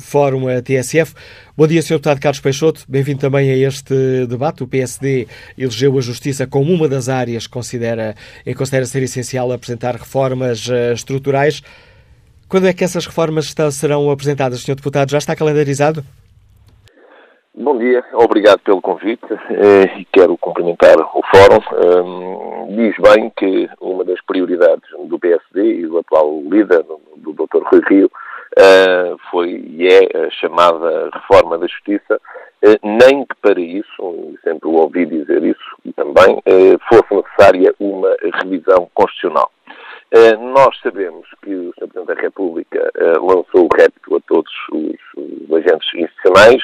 fórum a TSF. Bom dia, Sr. Deputado Carlos Peixoto. Bem-vindo também a este debate. O PSD elegeu a Justiça como uma das áreas que considera ser essencial apresentar reformas estruturais. Quando é que essas reformas serão apresentadas, Sr. Deputado? Já está calendarizado? Bom dia, obrigado pelo convite e quero cumprimentar o Fórum. Diz bem que uma das prioridades do PSD e do atual líder, do Dr. Rui Rio, foi e é a chamada reforma da Justiça, nem que para isso, sempre ouvi dizer isso e também, fosse necessária uma revisão constitucional. Nós sabemos que o Sr. Presidente da República lançou o repto a todos os agentes institucionais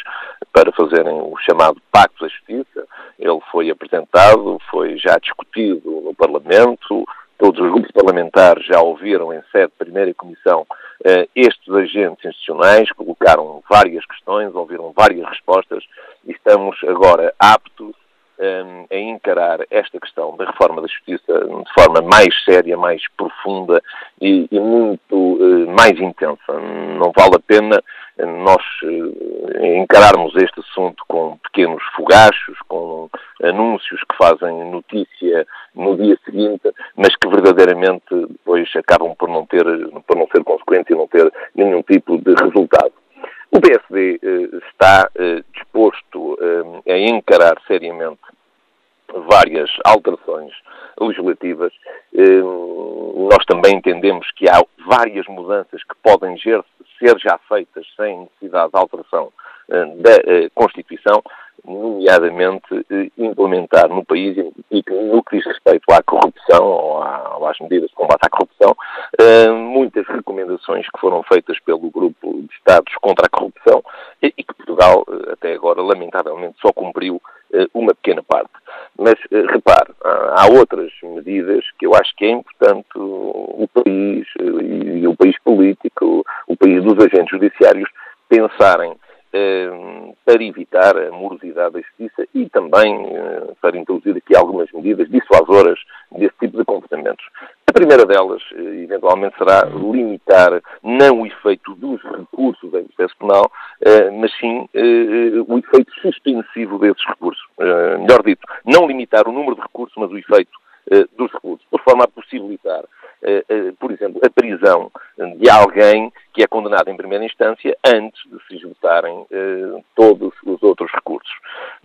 para fazerem o chamado Pacto da Justiça. Ele foi apresentado, foi já discutido no Parlamento, todos os grupos parlamentares já ouviram em sede de primeira comissão estes agentes institucionais, colocaram várias questões, ouviram várias respostas e estamos agora aptos a encarar esta questão da reforma da Justiça de forma mais séria, mais profunda e muito mais intensa. Não vale a pena nós encararmos este assunto com pequenos fogachos, com anúncios que fazem notícia no dia seguinte, mas que verdadeiramente depois acabam por não ser consequentes e não ter nenhum tipo de resultado. O PSD está disposto a encarar seriamente várias alterações legislativas. Nós também entendemos que há várias mudanças que podem ser já feitas sem necessidade de alteração da Constituição, nomeadamente implementar no país, e que no que diz respeito à corrupção ou às medidas de combate à corrupção, muitas recomendações que foram feitas pelo Grupo de Estados contra a Corrupção e que Portugal até agora lamentavelmente só cumpriu uma pequena parte. Mas repare, há outras medidas que eu acho que é importante o país e o país político, o país dos agentes judiciários pensarem para evitar a morosidade da justiça e também para introduzir aqui algumas medidas dissuasoras desse tipo de comportamentos. A primeira delas, eventualmente, será limitar não o efeito dos recursos em processo penal, mas sim o efeito suspensivo desses recursos. Melhor dito, não limitar o número de recursos, mas o efeito dos recursos, por forma a possibilitar, por exemplo, a prisão de alguém que é condenado em primeira instância antes de se esgotarem todos os outros recursos.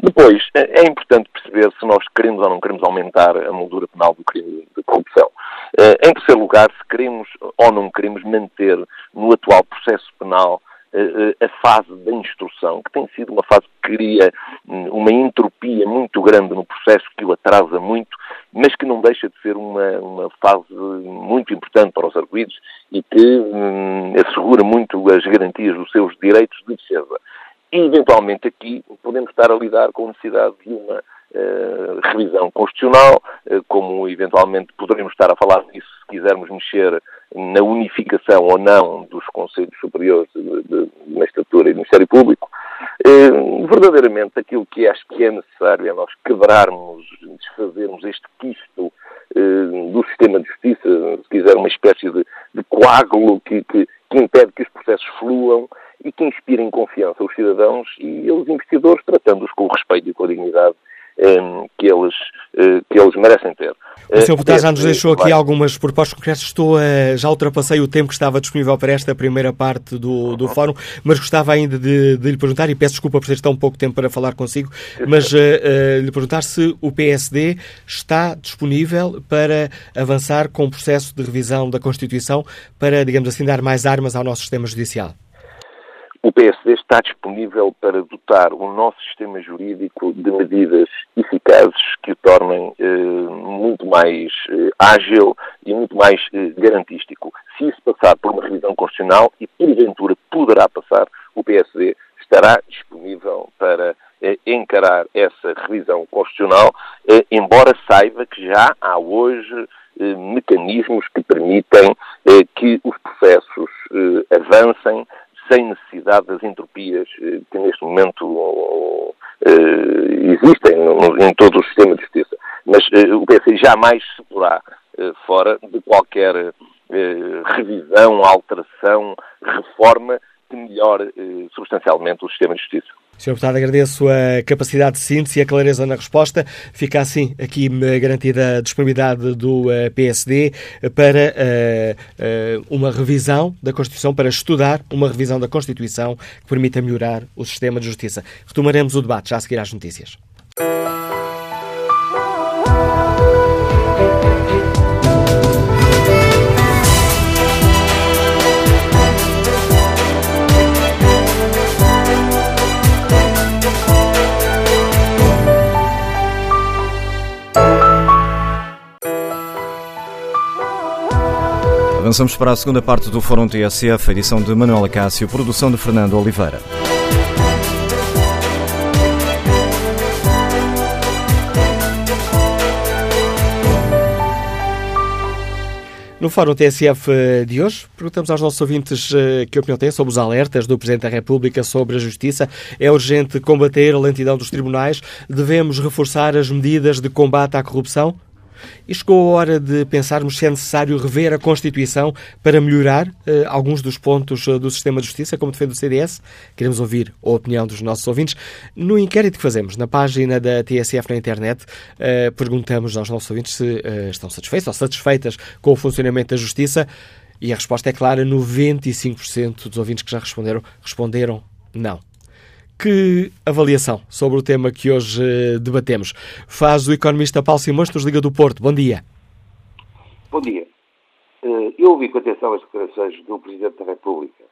Depois, é importante perceber se nós queremos ou não queremos aumentar a moldura penal do crime de corrupção. Em terceiro lugar, se queremos ou não queremos manter no atual processo penal a fase da instrução, que tem sido uma fase que cria uma entropia muito grande no processo, que o atrasa muito, mas que não deixa de ser uma fase muito importante para os arguidos e que assegura muito as garantias dos seus direitos de defesa. E, eventualmente, aqui podemos estar a lidar com a necessidade de uma revisão constitucional, como eventualmente poderemos estar a falar disso se quisermos mexer na unificação ou não dos Conselhos Superiores da Magistratura e do Ministério Público. Verdadeiramente, aquilo que acho que é necessário é nós quebrarmos, desfazermos este quisto do sistema de justiça, se quiser uma espécie de coágulo que impede que os processos fluam e que inspirem confiança aos cidadãos e aos investidores, tratando-os com o respeito e com a dignidade que eles merecem ter. O Sr. Deputado já nos deixou aqui algumas propostas concretas. Já ultrapassei o tempo que estava disponível para esta primeira parte do fórum, mas gostava ainda de lhe perguntar, e peço desculpa por ter tão pouco tempo para falar consigo, mas lhe perguntar se o PSD está disponível para avançar com o processo de revisão da Constituição para, digamos assim, dar mais armas ao nosso sistema judicial. O PSD está disponível para dotar o nosso sistema jurídico de medidas eficazes que o tornem muito mais ágil e muito mais garantístico. Se isso passar por uma revisão constitucional, e porventura poderá passar, o PSD estará disponível para encarar essa revisão constitucional, embora saiba que já há hoje mecanismos que permitem que os processos avancem sem necessidade das entropias que neste momento existem em todo o sistema de justiça. Mas o PS jamais se porá fora de qualquer revisão, alteração, reforma que melhore substancialmente o sistema de justiça. Sr. Deputado, agradeço a capacidade de síntese e a clareza na resposta. Fica assim aqui garantida a disponibilidade do PSD para uma revisão da Constituição, para estudar uma revisão da Constituição que permita melhorar o sistema de justiça. Retomaremos o debate já a seguir às notícias. Avançamos para a segunda parte do Fórum TSF, edição de Manuel Acácio, produção de Fernanda Oliveira. No Fórum TSF de hoje, perguntamos aos nossos ouvintes que opinião têm sobre os alertas do Presidente da República sobre a Justiça. É urgente combater a lentidão dos tribunais? Devemos reforçar as medidas de combate à corrupção? E chegou a hora de pensarmos se é necessário rever a Constituição para melhorar alguns dos pontos do sistema de justiça, como defende o CDS. Queremos ouvir a opinião dos nossos ouvintes. No inquérito que fazemos na página da TSF na internet, perguntamos aos nossos ouvintes se estão satisfeitos ou satisfeitas com o funcionamento da justiça, e a resposta é clara: 95% dos ouvintes que já responderam não. Que avaliação sobre o tema que hoje debatemos faz o economista Paulo Simões, que nos liga do Porto. Bom dia. Bom dia. Eu ouvi com atenção as declarações do Presidente da República,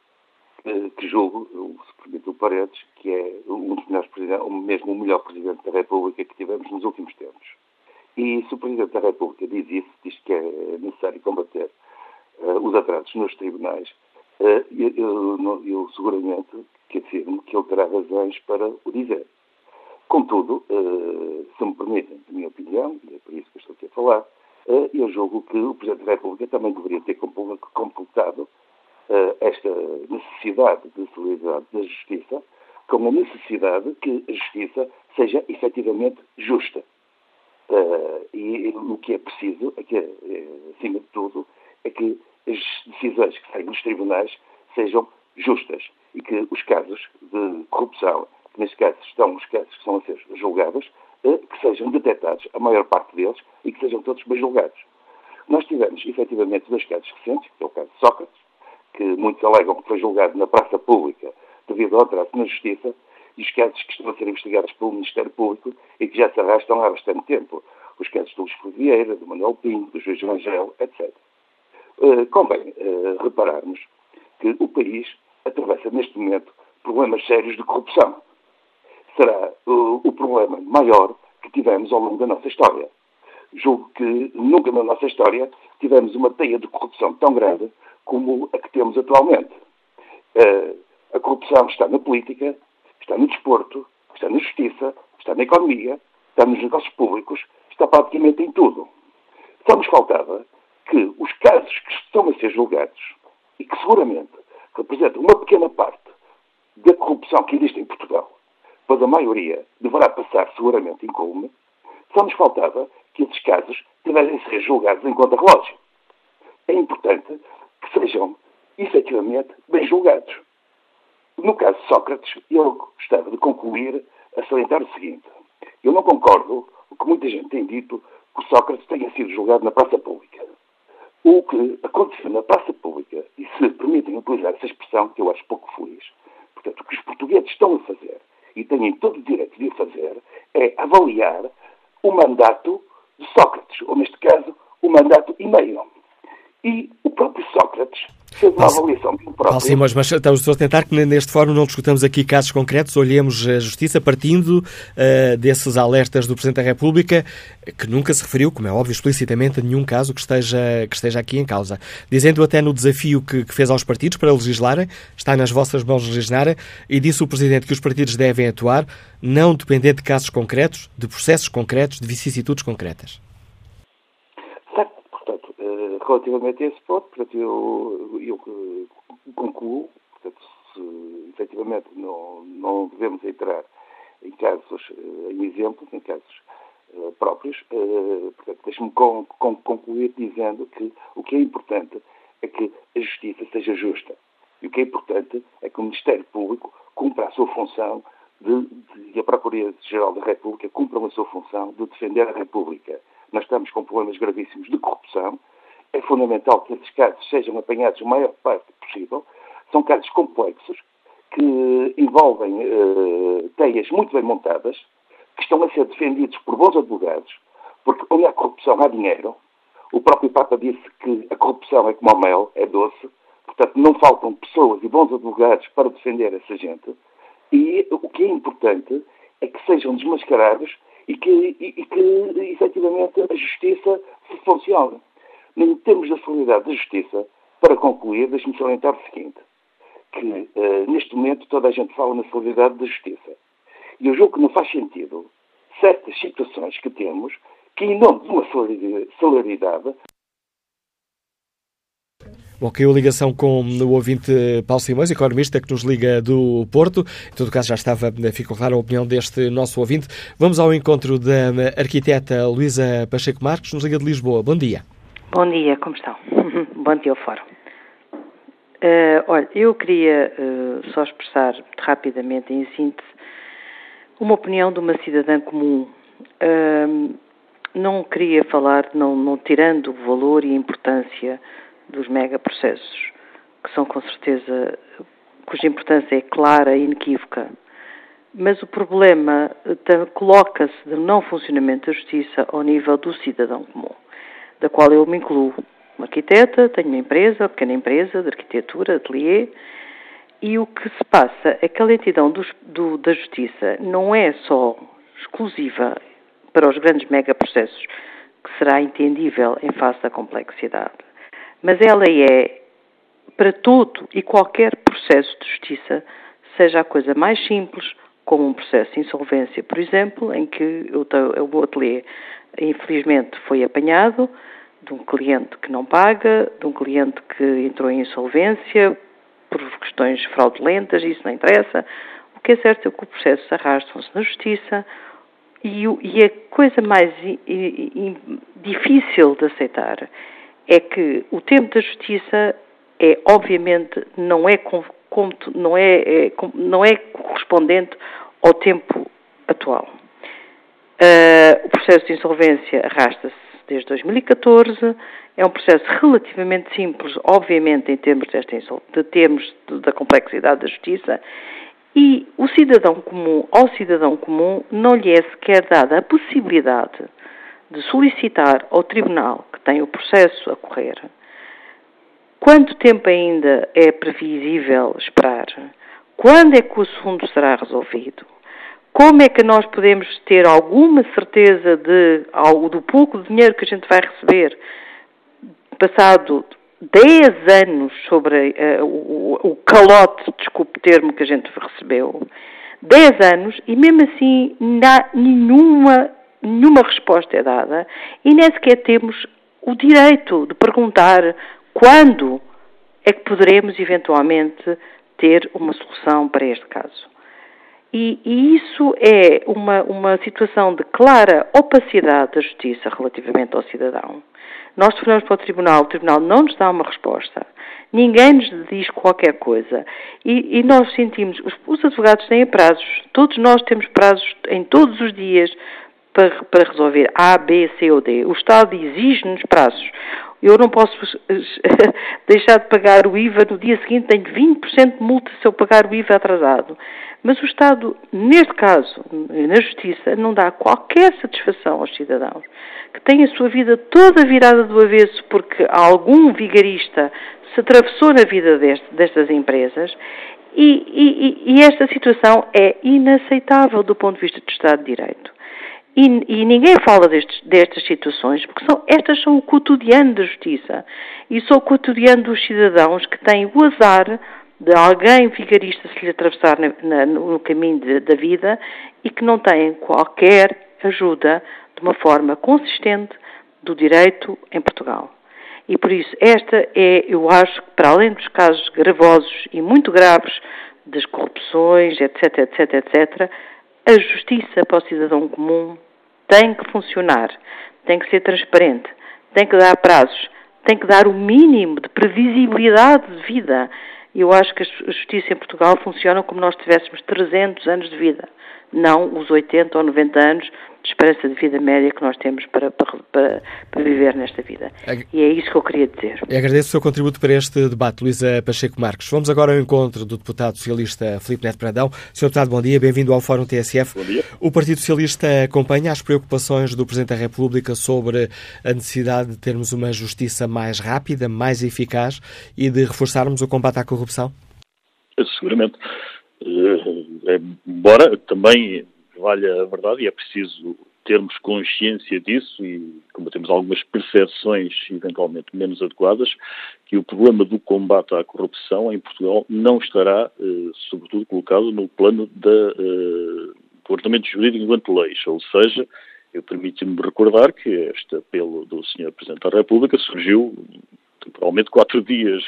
que julgo, se permite o parênteses, que é um dos melhores presidentes, ou mesmo o melhor Presidente da República que tivemos nos últimos tempos. E se o Presidente da República diz isso, diz que é necessário combater os atrasos nos tribunais, eu seguramente que afirmo que ele terá razões para o dizer. Contudo, se me permitem, na minha opinião, e é por isso que estou aqui a falar, eu julgo que o Presidente da República também deveria ter completado esta necessidade de solidariedade da Justiça com a necessidade que a Justiça seja efetivamente justa. E o que é preciso, é que, acima de tudo, é que as decisões que saem dos tribunais sejam justas e que os casos de corrupção, que neste caso estão os casos que são a ser julgados, que sejam detectados, a maior parte deles, e que sejam todos bem julgados. Nós tivemos, efetivamente, dois casos recentes, que é o caso de Sócrates, que muitos alegam que foi julgado na praça pública devido ao atraso na Justiça, e os casos que estão a ser investigados pelo Ministério Público e que já se arrastam há bastante tempo. Os casos do Luís Vieira, do Manuel Pinto, do Juiz Rangel, etc. Convém repararmos que o país atravessa neste momento problemas sérios de corrupção. Será o problema maior que tivemos ao longo da nossa história. Julgo que nunca na nossa história tivemos uma teia de corrupção tão grande como a que temos atualmente. A corrupção está na política, está no desporto, está na justiça, está na economia, está nos negócios públicos, está praticamente em tudo. Só nos faltava que os casos que estão a ser julgados e que seguramente representam uma pequena parte da corrupção que existe em Portugal, pois a maioria deverá passar seguramente incólume, só nos faltava que esses casos tivessem de ser julgados em contra-relógio. É importante que sejam efetivamente bem julgados. No caso de Sócrates, eu gostava de concluir a salientar o seguinte: eu não concordo com o que muita gente tem dito, que Sócrates tenha sido julgado na praça pública. O que aconteceu na praça pública, e se permitem utilizar essa expressão, que eu acho pouco feliz, portanto, o que os portugueses estão a fazer, e têm todo o direito de o fazer, é avaliar o mandato de Sócrates, ou neste caso, o mandato e meio. E o próprio Sócrates fez uma avaliação de um próprio... Paulo Simões, mas estamos a tentar que neste fórum não discutamos aqui casos concretos, olhemos a Justiça partindo desses alertas do Presidente da República, que nunca se referiu, como é óbvio, explicitamente a nenhum caso que esteja aqui em causa. Dizendo até no desafio que fez aos partidos para legislarem, está nas vossas mãos legislarem, e disse o Presidente que os partidos devem atuar, não dependendo de casos concretos, de processos concretos, de vicissitudes concretas. Relativamente a esse ponto, portanto, eu concluo, portanto, se efetivamente não devemos entrar em casos, em exemplos, em casos próprios. Portanto, deixe-me concluir dizendo que o que é importante é que a justiça seja justa. E o que é importante é que o Ministério Público cumpra a sua função e a Procuradoria-Geral da República cumpra a sua função de defender a República. Nós estamos com problemas gravíssimos de corrupção. É fundamental que esses casos sejam apanhados o maior parte possível. São casos complexos que envolvem teias muito bem montadas, que estão a ser defendidos por bons advogados, porque onde há corrupção há dinheiro. O próprio Papa disse que a corrupção é como o mel, é doce. Portanto, não faltam pessoas e bons advogados para defender essa gente. E o que é importante é que sejam desmascarados e que efetivamente, a justiça funcione. Em termos da solidariedade da justiça, para concluir, deixe-me salientar o seguinte, que neste momento toda a gente fala na solidariedade da justiça. E eu julgo que não faz sentido certas situações que temos que, em nome de uma solidariedade... Bom, caiu a ligação com o ouvinte Paulo Simões, economista que nos liga do Porto. Em todo caso, já ficou clara a opinião deste nosso ouvinte. Vamos ao encontro da arquiteta Luísa Pacheco Marques, nos liga de Lisboa. Bom dia. Bom dia, como estão? Bom dia ao fórum. Olha, eu queria só expressar rapidamente, em síntese, uma opinião de uma cidadã comum. Não queria falar, não tirando o valor e a importância dos megaprocessos, que são com certeza, cuja importância é clara e inequívoca. Mas o problema coloca-se do não funcionamento da justiça ao nível do cidadão comum, da qual eu me incluo. Uma arquiteta, tenho uma empresa, uma pequena empresa de arquitetura, ateliê, e o que se passa é que a lentidão da justiça não é só exclusiva para os grandes megaprocessos, que será entendível em face da complexidade, mas ela é para todo e qualquer processo de justiça, seja a coisa mais simples, como um processo de insolvência, por exemplo, em que o meu ateliê, infelizmente, foi apanhado de um cliente que não paga, de um cliente que entrou em insolvência por questões fraudulentas, isso não interessa. O que é certo é que os processos arrastam-se na justiça e a coisa mais difícil de aceitar é que o tempo da justiça é, obviamente, não é correspondente ao tempo atual. O processo de insolvência arrasta-se desde 2014, é um processo relativamente simples, obviamente, em termos da complexidade da justiça, e o cidadão comum, ao cidadão comum, não lhe é sequer dada a possibilidade de solicitar ao tribunal que tem o processo a correr quanto tempo ainda é previsível esperar, quando é que o assunto será resolvido, como é que nós podemos ter alguma certeza do pouco dinheiro que a gente vai receber passado 10 anos sobre o calote, desculpe o termo, que a gente recebeu, 10 anos, e mesmo assim nenhuma resposta é dada e nem sequer temos o direito de perguntar quando é que poderemos eventualmente ter uma solução para este caso. E isso é uma situação de clara opacidade da justiça relativamente ao cidadão. Nós telefonamos para o tribunal não nos dá uma resposta, ninguém nos diz qualquer coisa. E nós sentimos, os advogados têm prazos, todos nós temos prazos em todos os dias para resolver A, B, C ou D. O Estado exige-nos prazos. Eu não posso deixar de pagar o IVA, no dia seguinte tenho 20% de multa se eu pagar o IVA atrasado. Mas o Estado, neste caso, na Justiça, não dá qualquer satisfação aos cidadãos que têm a sua vida toda virada do avesso porque algum vigarista se atravessou na vida destas empresas e esta situação é inaceitável do ponto de vista do Estado de Direito. E ninguém fala destas situações, porque estas são o cotidiano da justiça e são o cotidiano dos cidadãos que têm o azar de alguém vigarista se lhe atravessar no caminho da vida e que não têm qualquer ajuda de uma forma consistente do direito em Portugal. E por isso, esta é, eu acho, que para além dos casos gravosos e muito graves das corrupções, etc., a justiça para o cidadão comum tem que funcionar, tem que ser transparente, tem que dar prazos, tem que dar o mínimo de previsibilidade de vida. Eu acho que a justiça em Portugal funciona como nós tivéssemos 300 anos de vida, não os 80 ou 90 anos de esperança de vida média que nós temos para viver nesta vida. E é isso que eu queria dizer. Eu agradeço o seu contributo para este debate, Luísa Pacheco Marques. Vamos agora ao encontro do deputado socialista Filipe Neto Brandão. Senhor deputado, bom dia, bem-vindo ao Fórum TSF. Bom dia. O Partido Socialista acompanha as preocupações do Presidente da República sobre a necessidade de termos uma justiça mais rápida, mais eficaz e de reforçarmos o combate à corrupção? Seguramente. Embora também valha a verdade, e é preciso termos consciência disso, e como temos algumas percepções eventualmente menos adequadas, que o problema do combate à corrupção em Portugal não estará, sobretudo, colocado no plano do ordenamento jurídico enquanto leis, ou seja, eu permito-me recordar que este apelo do Sr. Presidente da República surgiu temporalmente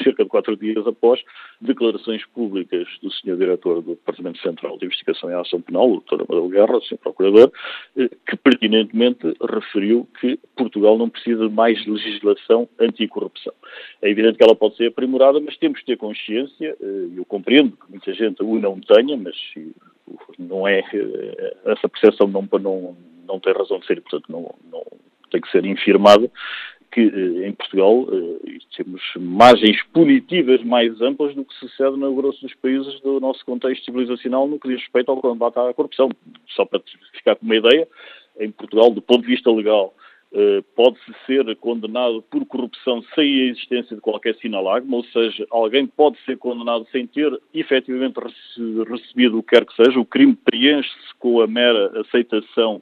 cerca de quatro dias após declarações públicas do Sr. Diretor do Departamento Central de Investigação e Ação Penal, o Dr. Manuel Barros, o Sr. Procurador, que pertinentemente referiu que Portugal não precisa de mais legislação anticorrupção. É evidente que ela pode ser aprimorada, mas temos que ter consciência, eu compreendo que muita gente o não tenha, mas não é, essa percepção não tem razão de ser, portanto não tem que ser infirmada, que em Portugal temos margens punitivas mais amplas do que sucede no grosso dos países do nosso contexto civilizacional no que diz respeito ao combate à corrupção. Só para ficar com uma ideia, em Portugal, do ponto de vista legal, pode-se ser condenado por corrupção sem a existência de qualquer sinalagma, ou seja, alguém pode ser condenado sem ter efetivamente recebido o que quer que seja, o crime preenche-se com a mera aceitação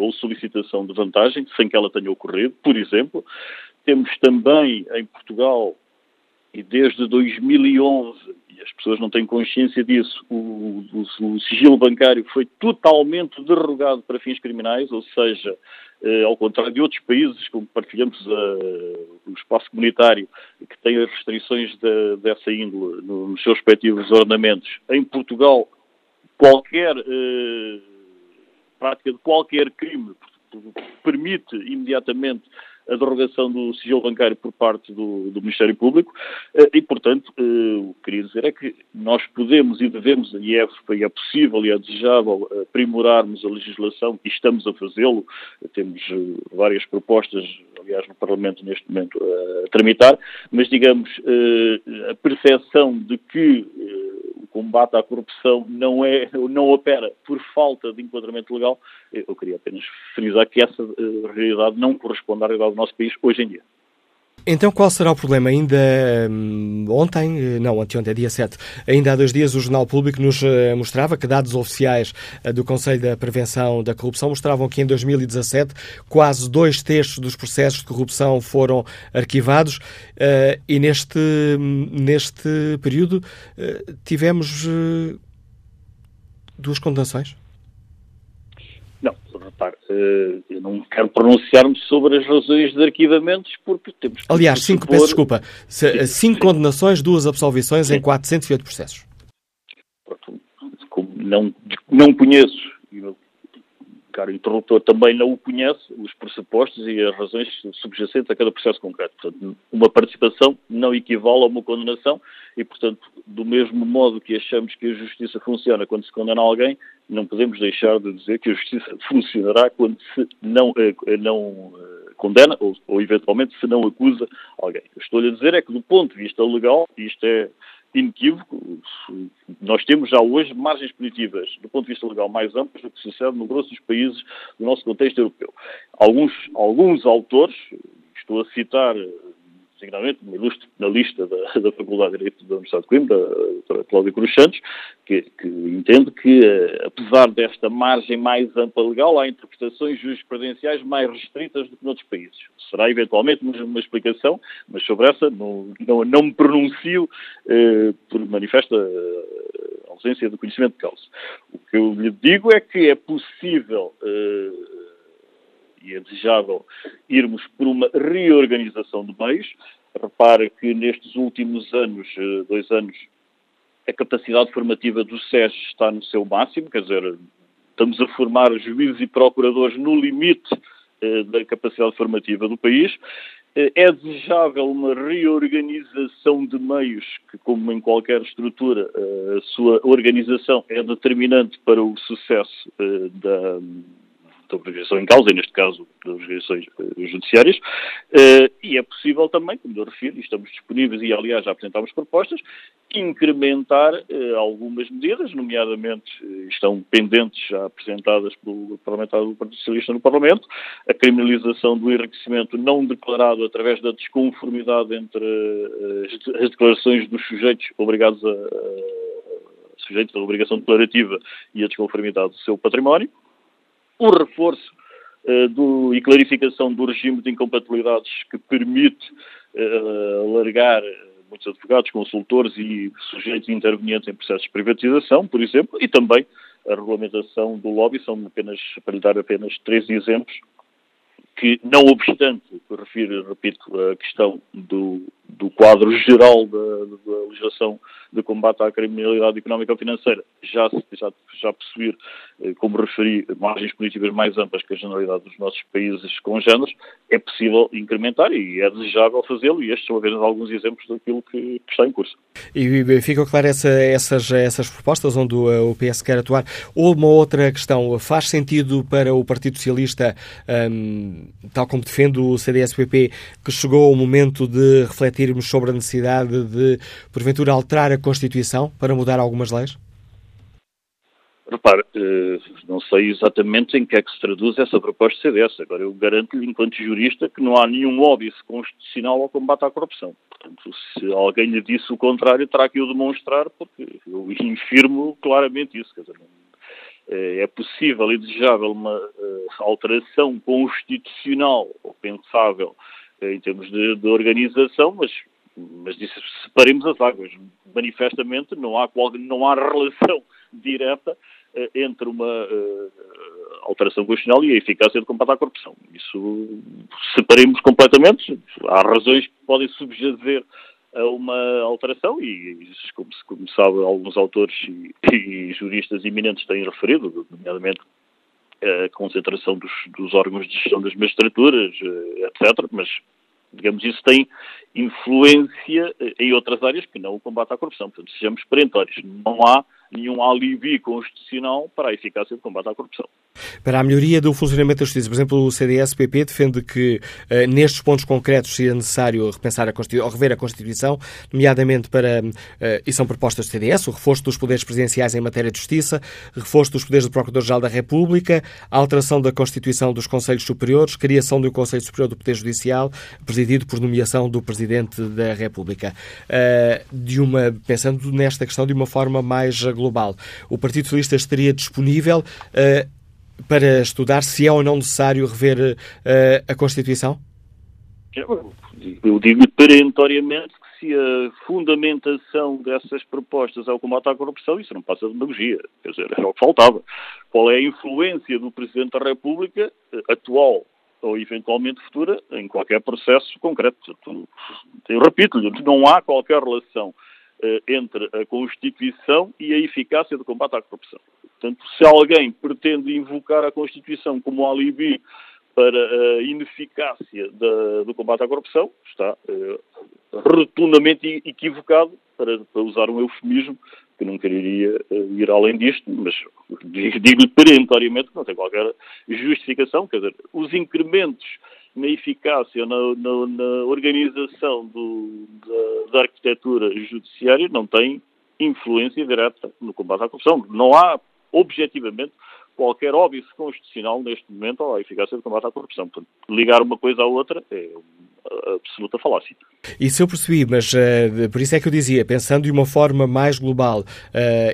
ou solicitação de vantagem, sem que ela tenha ocorrido, por exemplo. Temos também em Portugal, e desde 2011, e as pessoas não têm consciência disso, o sigilo bancário foi totalmente derrogado para fins criminais, ou seja, ao contrário de outros países, como partilhamos o espaço comunitário, que têm as restrições dessa índole nos seus respectivos ordenamentos, em Portugal, prática de qualquer crime permite imediatamente a derrogação do sigilo bancário por parte do Ministério Público e, portanto, o que queria dizer é que nós podemos e devemos, e é possível e é desejável aprimorarmos a legislação e estamos a fazê-lo, temos várias propostas, aliás, no Parlamento neste momento a tramitar, mas, digamos, a percepção de que o combate à corrupção não opera por falta de enquadramento legal, eu queria apenas frisar que essa realidade não corresponde à realidade do nosso país hoje em dia. Então qual será o problema? Anteontem, dia 7, ainda há 2 dias o Jornal Público nos mostrava que dados oficiais do Conselho da Prevenção da Corrupção mostravam que em 2017 quase 2/3 dos processos de corrupção foram arquivados e neste período tivemos 2 condenações. Eu não quero pronunciar-me sobre as razões de arquivamentos porque temos que... Aliás, 5 condenações, 2 absolvições em 408 processos. Como não conheço, e o caro interruptor também não o conhece, os pressupostos e as razões subjacentes a cada processo concreto. Portanto, uma participação não equivale a uma condenação e, portanto, do mesmo modo que achamos que a justiça funciona quando se condena alguém, não podemos deixar de dizer que a justiça funcionará quando se não condena ou eventualmente se não acusa alguém. O que estou-lhe a dizer é que do ponto de vista legal, isto é inequívoco, nós temos já hoje margens punitivas do ponto de vista legal mais amplas do que sucede no grosso dos países do nosso contexto europeu. Alguns autores, estou a citar designadamente uma ilusionista da Faculdade de Direito da Universidade de Coimbra, a doutora Cláudia Cruz Santos, que entende que, apesar desta margem mais ampla legal, há interpretações jurisprudenciais mais restritas do que noutros países. Será eventualmente uma explicação, mas sobre essa não me pronuncio, por manifesta ausência de conhecimento de causa. O que eu lhe digo é que é possível... e é desejável irmos por uma reorganização de meios. Repara que nestes últimos anos, 2 anos, a capacidade formativa do SES está no seu máximo, quer dizer, Estamos a formar juízes e procuradores no limite da capacidade formativa do país. É desejável uma reorganização de meios que, como em qualquer estrutura, a sua organização é determinante para o sucesso da organização em causa, e neste caso das organizações judiciárias, e é possível também, como eu refiro, e estamos disponíveis e aliás já apresentámos propostas, incrementar algumas medidas, nomeadamente estão pendentes já apresentadas pelo parlamentar do Partido Socialista no Parlamento, a criminalização do enriquecimento não declarado através da desconformidade entre as declarações dos sujeitos obrigados sujeitos à obrigação declarativa e a desconformidade do seu património, o reforço e clarificação do regime de incompatibilidades que permite alargar muitos advogados, consultores e sujeitos intervenientes em processos de privatização, por exemplo, e também a regulamentação do lobby, para lhe dar apenas 3 exemplos, que não obstante, repito, a questão do quadro geral da legislação de combate à criminalidade económica ou financeira, já possuir, como referi, margens punitivas mais amplas que a generalidade dos nossos países congêneres, é possível incrementar e é desejável fazê-lo, e estes são apenas alguns exemplos daquilo que está em curso. E ficam claras essas propostas onde o PS quer atuar. Uma outra questão, faz sentido para o Partido Socialista, tal como defende o CDSPP, que chegou o momento de refletirmos sobre a necessidade de, porventura, alterar a Constituição para mudar algumas leis? Repare, não sei exatamente em que é que se traduz essa proposta CDS. Agora, eu garanto-lhe, enquanto jurista, que não há nenhum óbice constitucional ao combate à corrupção. Portanto, se alguém lhe disse o contrário, terá que o demonstrar, porque eu infirmo claramente isso. Quer dizer, é possível e desejável uma alteração constitucional ou pensável em termos de organização, mas disso separemos as águas. Manifestamente não há relação direta entre uma alteração constitucional e a eficácia de combate à corrupção. Isso separemos completamente. Há razões que podem subjazer a uma alteração e, como sabe, alguns autores e juristas eminentes têm referido, nomeadamente a concentração dos órgãos de gestão das magistraturas, etc., mas, digamos, isso tem influência em outras áreas que não o combate à corrupção. Portanto, sejamos perentórios. Não há nenhum alívio constitucional para a eficácia do combate à corrupção. Para a melhoria do funcionamento da justiça, por exemplo, o CDS-PP defende que nestes pontos concretos seja necessário repensar ou rever a Constituição, nomeadamente para, e são propostas do CDS, o reforço dos poderes presidenciais em matéria de justiça, reforço dos poderes do Procurador-Geral da República, a alteração da Constituição dos Conselhos Superiores, criação do Conselho Superior do Poder Judicial, presidido por nomeação do Presidente da República. Pensando nesta questão de uma forma mais global, o Partido Socialista estaria disponível para estudar se é ou não necessário rever a Constituição? Eu digo perentoriamente que se a fundamentação dessas propostas é o combate à corrupção, isso não passa de demagogia. Quer dizer, era o que faltava. Qual é a influência do Presidente da República atual ou eventualmente futura em qualquer processo concreto? Eu repito-lhe, não há qualquer relação entre a Constituição e a eficácia do combate à corrupção. Portanto, se alguém pretende invocar a Constituição como alibi para a ineficácia do combate à corrupção, está rotundamente equivocado, para usar um eufemismo, que não quereria ir além disto, mas digo-lhe perentoriamente que não tem qualquer justificação. Quer dizer, os incrementos na eficácia, na organização da arquitetura judiciária não têm influência direta no combate à corrupção. Não há, objetivamente, qualquer óbice constitucional neste momento à eficácia do combate à corrupção. Portanto, ligar uma coisa à outra é uma absoluta falácia. Isso eu percebi, mas por isso é que eu dizia, pensando de uma forma mais global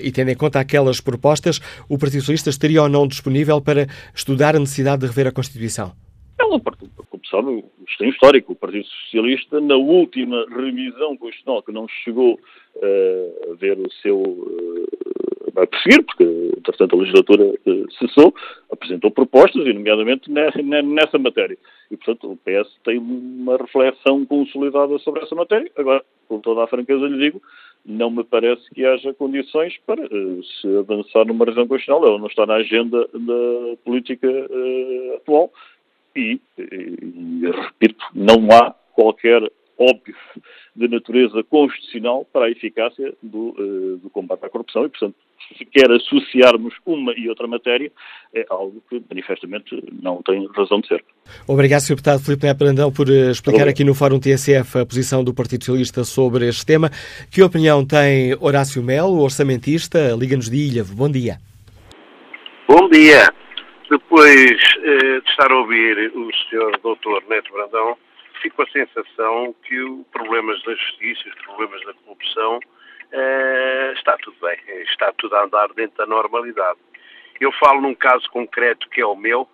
e tendo em conta aquelas propostas, o Partido Socialista estaria ou não disponível para estudar a necessidade de rever a Constituição? Como sabe, isto é histórico. O Partido Socialista, na última revisão constitucional, que não chegou a ver o seu... a perseguir, porque, entretanto, a legislatura cessou, apresentou propostas, e nomeadamente nessa matéria. E, portanto, o PS tem uma reflexão consolidada sobre essa matéria. Agora, com toda a franqueza, lhe digo, não me parece que haja condições para se avançar numa revisão constitucional. Ela não está na agenda da política atual e, repito, não há qualquer óbvio de natureza constitucional para a eficácia do combate à corrupção e, portanto, se quer associarmos uma e outra matéria, é algo que manifestamente não tem razão de ser. Obrigado, Sr. Deputado Filipe Neto Brandão, por explicar aqui no Fórum TSF a posição do Partido Socialista sobre este tema. Que opinião tem Horácio Melo, orçamentista, Liga-nos de Ilhavo? Bom dia. Bom dia. Depois de estar a ouvir o Sr. Dr. Neto Brandão, fico com a sensação que os problemas da justiça, os problemas da corrupção, está tudo bem, está tudo a andar dentro da normalidade. Eu falo num caso concreto que é o meu,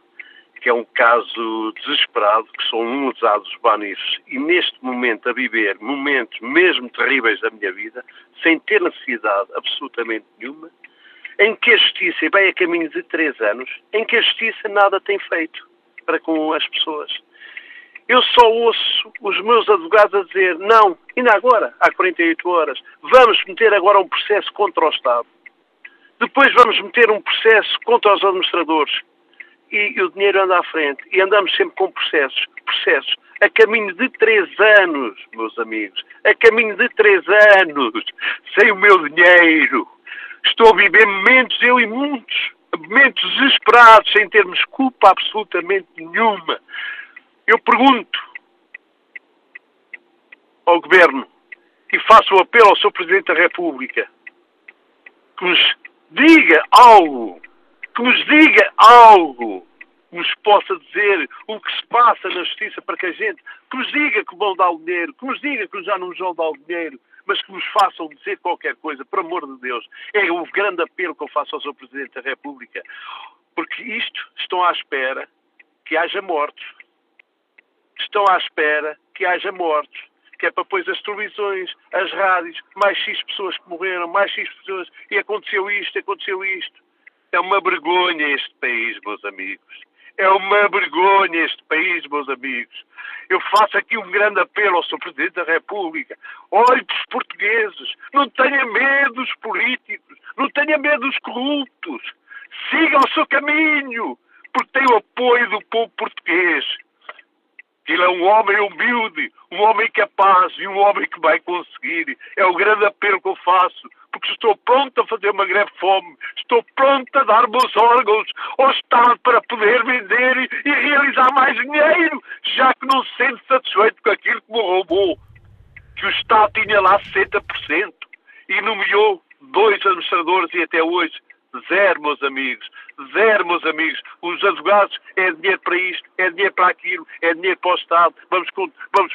que é um caso desesperado, que são usados os banifes, e neste momento a viver momentos mesmo terríveis da minha vida, sem ter necessidade absolutamente nenhuma, em que a justiça vai a caminho de 3 anos, em que a justiça nada tem feito para com as pessoas. Eu só ouço os meus advogados a dizer, não, ainda agora, há 48 horas, vamos meter agora um processo contra o Estado. Depois vamos meter um processo contra os administradores. E o dinheiro anda à frente. E andamos sempre com processos. A caminho de 3 anos, meus amigos. A caminho de 3 anos. Sem o meu dinheiro. Estou a viver momentos, eu e muitos, momentos desesperados, sem termos culpa absolutamente nenhuma. Eu pergunto ao Governo e faço o apelo ao Sr. Presidente da República que nos diga algo, nos possa dizer o que se passa na Justiça para que a gente, que nos diga que vão dar o dinheiro, que nos diga que já não nos vão dar o dinheiro, mas que nos façam dizer qualquer coisa, por amor de Deus. É o grande apelo que eu faço ao Sr. Presidente da República, porque isto estão à espera que haja mortos. Estão à espera que haja mortos, que é para depois as televisões, as rádios, mais X pessoas que morreram, mais X pessoas, e aconteceu isto. É uma vergonha este país, meus amigos. Eu faço aqui um grande apelo ao Sr. Presidente da República. Olhe para os portugueses, não tenha medo dos políticos, não tenha medo dos corruptos. Siga o seu caminho, porque tem o apoio do povo português. Ele é um homem humilde, um homem capaz e um homem que vai conseguir. É o grande apelo que eu faço, porque estou pronto a fazer uma greve de fome, estou pronto a dar meus órgãos ao Estado para poder vender e realizar mais dinheiro, já que não sendo satisfeito com aquilo que me roubou. Que o Estado tinha lá 60% e nomeou 2 administradores e até hoje zero, meus amigos. Os advogados, é dinheiro para isto, é dinheiro para aquilo, é dinheiro para o Estado. Vamos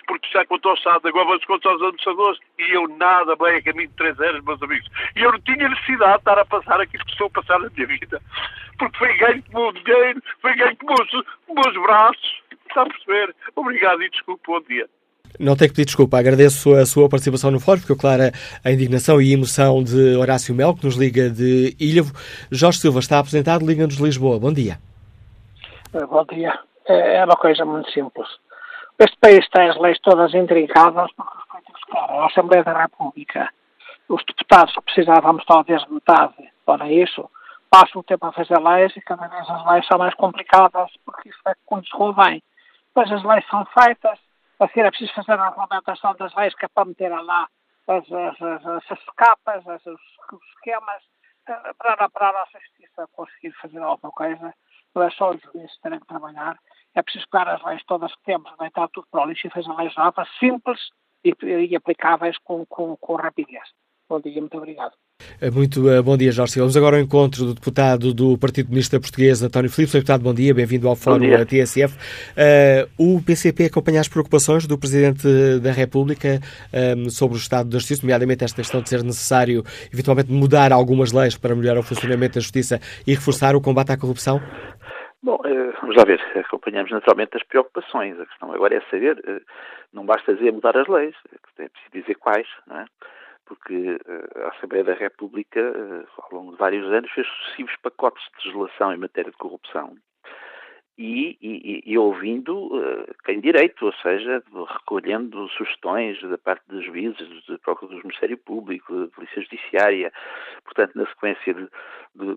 protestar contra o Estado, agora vamos contra os administradores. E eu nada bem a caminho de 3 anos, meus amigos. E eu não tinha necessidade de estar a passar aquilo que estou a passar na minha vida. Porque foi ganho com o meu dinheiro, foi ganho com os meus braços. Está a perceber? Obrigado e desculpe, bom dia. Não tenho que pedir desculpa, agradeço a sua participação no fórum, ficou clara a indignação e emoção de Horácio Melo, que nos liga de Ilhavo. Jorge Silva está apresentado, liga-nos de Lisboa. Bom dia. Bom dia. É uma coisa muito simples. Este país tem as leis todas intrincadas porque os políticos querem a Assembleia da República. Os deputados que precisávamos talvez de metade, ora isso, passam o tempo a fazer leis e cada vez as leis são mais complicadas porque isso é quando se convém. Mas as leis são feitas. Assim, é preciso fazer a regulamentação das leis que é para meter lá as capas, os esquemas, para a nossa justiça conseguir fazer alguma coisa. Não é só os juízes terem que trabalhar. É preciso pegar as leis todas que temos, deitar tudo para o lixo e fazer leis novas, simples e aplicáveis com rapidez. Bom dia, muito obrigado. Muito bom dia, Jorge. Vamos agora ao encontro do deputado do Partido Comunista Português, António Filipe. Senhor deputado, bom dia, bem-vindo ao Fórum da TSF. O PCP acompanha as preocupações do Presidente da República sobre o estado da Justiça, nomeadamente esta questão de ser necessário, eventualmente, mudar algumas leis para melhorar o funcionamento da Justiça e reforçar o combate à corrupção? Bom, vamos lá ver, acompanhamos naturalmente as preocupações. A questão agora é saber, não basta dizer mudar as leis, é preciso dizer quais, não é? Porque a Assembleia da República, ao longo de vários anos, fez sucessivos pacotes de legislação em matéria de corrupção e ouvindo quem direito, ou seja, recolhendo sugestões da parte dos juízes, da Procuradoria do Ministério Público, da Polícia Judiciária. Portanto, na sequência de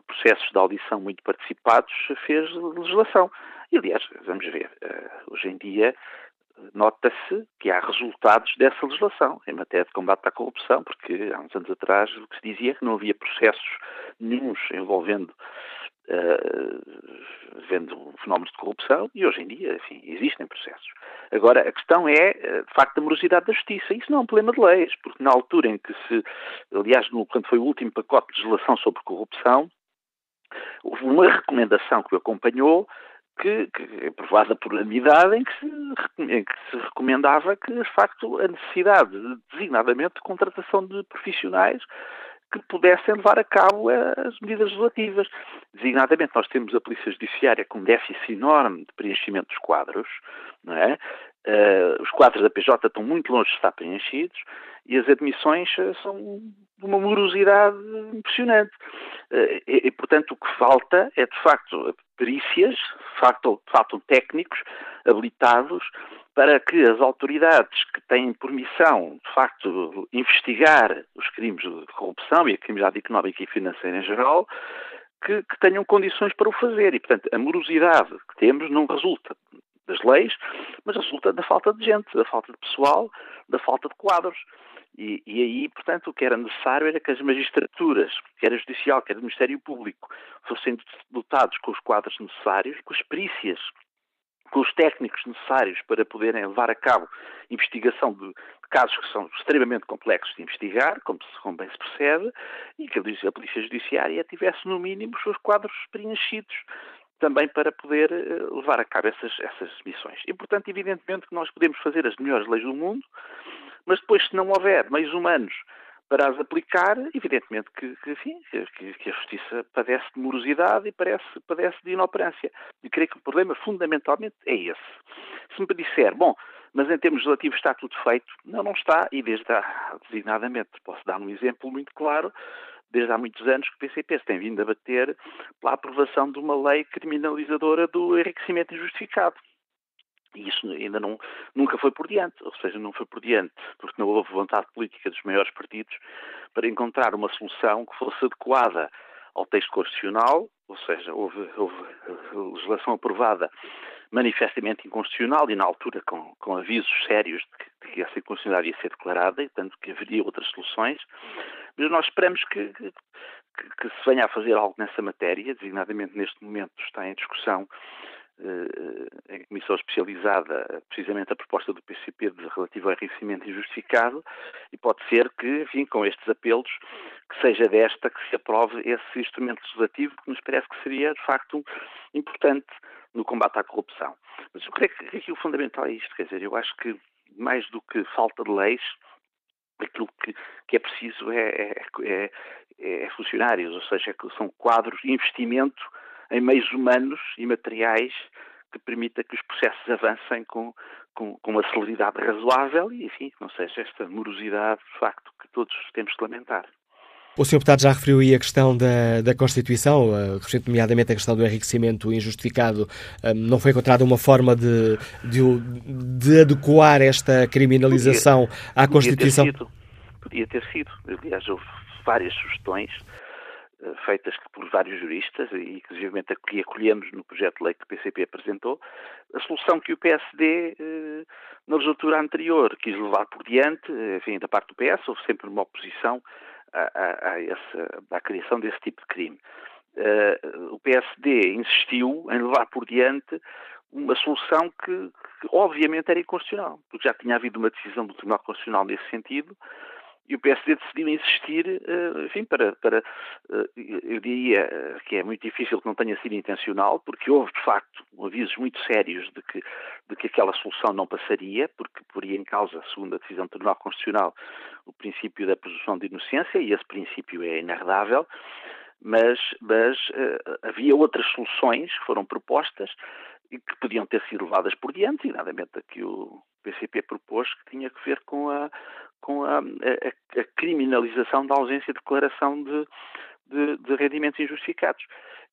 processos de audição muito participados, fez legislação. E, aliás, vamos ver, hoje em dia nota-se que há resultados dessa legislação em matéria de combate à corrupção, porque há uns anos atrás o que se dizia é que não havia processos nenhuns envolvendo um fenómeno de corrupção, e hoje em dia, enfim, existem processos. Agora, a questão é, de facto, a morosidade da justiça. Isso não é um problema de leis, porque na altura em que se, aliás, quando foi o último pacote de legislação sobre corrupção, houve uma recomendação que o acompanhou, que é provada por unanimidade, em que se recomendava que, de facto, a necessidade, designadamente, de contratação de profissionais que pudessem levar a cabo as medidas legislativas. Designadamente, nós temos a Polícia Judiciária com um déficit enorme de preenchimento dos quadros, não é? Os quadros da PJ estão muito longe de estar preenchidos e as admissões são de uma morosidade impressionante. E, portanto, o que falta é, de facto, perícias, faltam técnicos habilitados para que as autoridades que têm por missão, de facto, investigar os crimes de corrupção e a criminalidade económica e financeira em geral, que tenham condições para o fazer. E, portanto, a morosidade que temos não resulta das leis, mas resulta da falta de gente, da falta de pessoal, da falta de quadros. E aí, portanto, o que era necessário era que as magistraturas, quer a Judicial, quer o Ministério Público, fossem dotados com os quadros necessários, com as perícias, com os técnicos necessários para poderem levar a cabo investigação de casos que são extremamente complexos de investigar, como bem se percebe, e que a Polícia Judiciária tivesse, no mínimo, os seus quadros preenchidos também para poder levar a cabo essas missões. E, portanto, evidentemente que nós podemos fazer as melhores leis do mundo, mas depois, se não houver meios humanos para as aplicar, evidentemente que a justiça padece de morosidade e padece de inoperância. E creio que o problema, fundamentalmente, é esse. Se me disser, bom, mas em termos legislativos está tudo feito, não está, e designadamente, posso dar um exemplo muito claro, desde há muitos anos que o PCP se tem vindo a bater pela aprovação de uma lei criminalizadora do enriquecimento injustificado. E isso ainda nunca foi por diante, ou seja, não foi por diante porque não houve vontade política dos maiores partidos para encontrar uma solução que fosse adequada ao texto constitucional, ou seja, houve legislação aprovada manifestamente inconstitucional e na altura com avisos sérios de que essa inconstitucionalidade ia ser declarada e, portanto, que haveria outras soluções, mas nós esperamos que se venha a fazer algo nessa matéria, designadamente neste momento está em discussão em comissão especializada precisamente a proposta do PCP relativa ao enriquecimento injustificado e pode ser que, enfim, com estes apelos que seja desta que se aprove esse instrumento legislativo que nos parece que seria, de facto, importante no combate à corrupção. Mas eu creio que aqui o fundamental é isto, quer dizer, eu acho que mais do que falta de leis, aquilo que é preciso é funcionários, ou seja, que são quadros, investimento em meios humanos e materiais que permita que os processos avancem com uma celeridade razoável e, enfim, não seja esta morosidade, de facto, que todos temos que lamentar. O Sr. Deputado já referiu aí a questão da Constituição, nomeadamente a questão do enriquecimento injustificado. Não foi encontrada uma forma de adequar esta criminalização à Constituição? Podia ter sido. Aliás, houve várias sugestões feitas por vários juristas e, inclusive, a que acolhemos no projeto de lei que o PCP apresentou, a solução que o PSD, na legislatura anterior, quis levar por diante, enfim, da parte do PS, houve sempre uma oposição à criação desse tipo de crime. O PSD insistiu em levar por diante uma solução que obviamente era inconstitucional, porque já tinha havido uma decisão do Tribunal Constitucional nesse sentido e o PSD decidiu insistir, enfim, para eu diria que é muito difícil que não tenha sido intencional, porque houve, de facto, avisos muito sérios de que aquela solução não passaria, porque poria em causa, segundo a decisão do Tribunal Constitucional, o princípio da presunção de inocência, e esse princípio é inarredável, mas havia outras soluções que foram propostas e que podiam ter sido levadas por diante, e nada menos que o PCP propôs, que tinha que ver com a criminalização da ausência de declaração de rendimentos injustificados.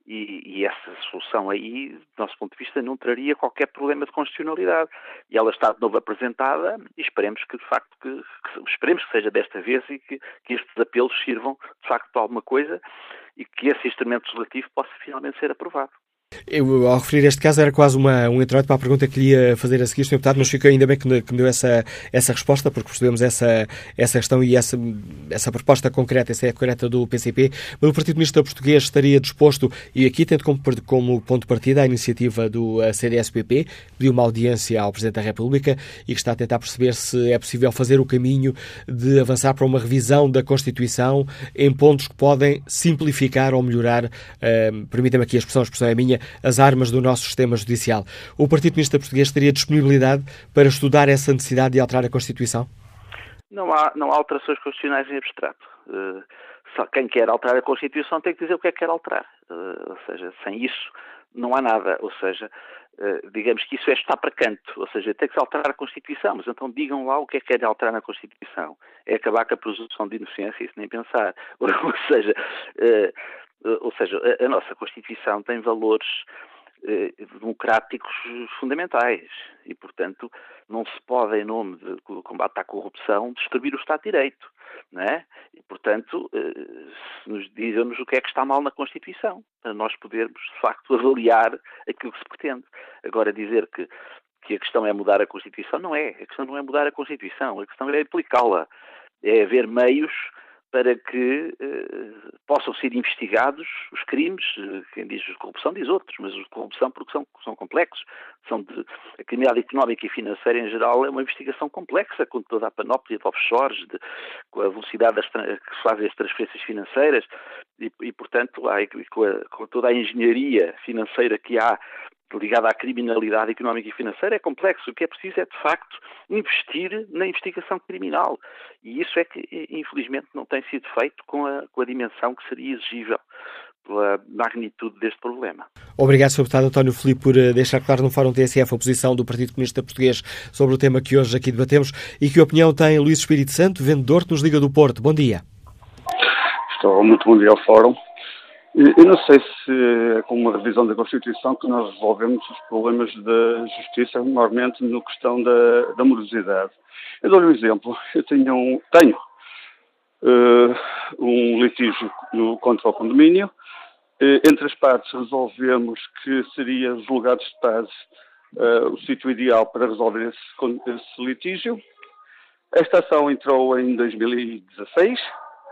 E essa solução aí, do nosso ponto de vista, não traria qualquer problema de constitucionalidade. E ela está de novo apresentada e esperemos que, de facto, esperemos que seja desta vez e que estes apelos sirvam, de facto, para alguma coisa e que esse instrumento legislativo possa finalmente ser aprovado. Eu, ao referir este caso, era quase um introito para a pergunta que lhe ia fazer a seguir, Sr. Deputado, mas fico ainda bem que me deu essa resposta, porque percebemos essa questão e essa proposta concreta, essa é concreta do PCP. Mas o Partido Comunista Português estaria disposto, e aqui tendo como ponto de partida a iniciativa do CDSPP, pediu uma audiência ao Presidente da República e que está a tentar perceber se é possível fazer o caminho de avançar para uma revisão da Constituição em pontos que podem simplificar ou melhorar, permita-me aqui a expressão é minha, as armas do nosso sistema judicial. O Partido Comunista Português teria disponibilidade para estudar essa necessidade de alterar a Constituição? Não há alterações constitucionais em abstrato. Só quem quer alterar a Constituição tem que dizer o que é que quer alterar. Ou seja, sem isso não há nada. Ou seja, digamos que isso é estar para canto. Ou seja, tem que se alterar a Constituição, mas então digam lá o que é que querem alterar na Constituição. É acabar com a presunção de inocência, isso nem pensar. Ou seja, a nossa Constituição tem valores democráticos fundamentais e, portanto, não se pode, em nome de combate à corrupção, destruir o Estado de Direito, não é? E, portanto, dizem-nos o que é que está mal na Constituição, para nós podermos, de facto, avaliar aquilo que se pretende. Agora, dizer que a questão é mudar a Constituição, não é. A questão não é mudar a Constituição, a questão é aplicá-la, é haver meios para que possam ser investigados os crimes. Quem diz corrupção diz outros, mas os de corrupção porque são complexos. A criminalidade económica e financeira em geral é uma investigação complexa, com toda a panóplia de offshores, com a velocidade que se fazem as transferências financeiras e portanto, com toda a engenharia financeira que há ligada à criminalidade económica e financeira, é complexo. O que é preciso é, de facto, investir na investigação criminal. E isso é que, infelizmente, não tem sido feito com a dimensão que seria exigível pela magnitude deste problema. Obrigado, Sr. Deputado António Filipe, por deixar claro no Fórum TSF a posição do Partido Comunista Português sobre o tema que hoje aqui debatemos. E que opinião tem Luís Espírito Santo, vendedor que nos liga do Porto? Bom dia. Estou muito bom dia ao Fórum. Eu não sei se é com uma revisão da Constituição que nós resolvemos os problemas da justiça, normalmente na questão da morosidade. Eu dou-lhe um exemplo. Eu tenho um litígio contra o condomínio. Entre as partes resolvemos que seria julgados de paz o sítio ideal para resolver esse litígio. Esta ação entrou em 2016.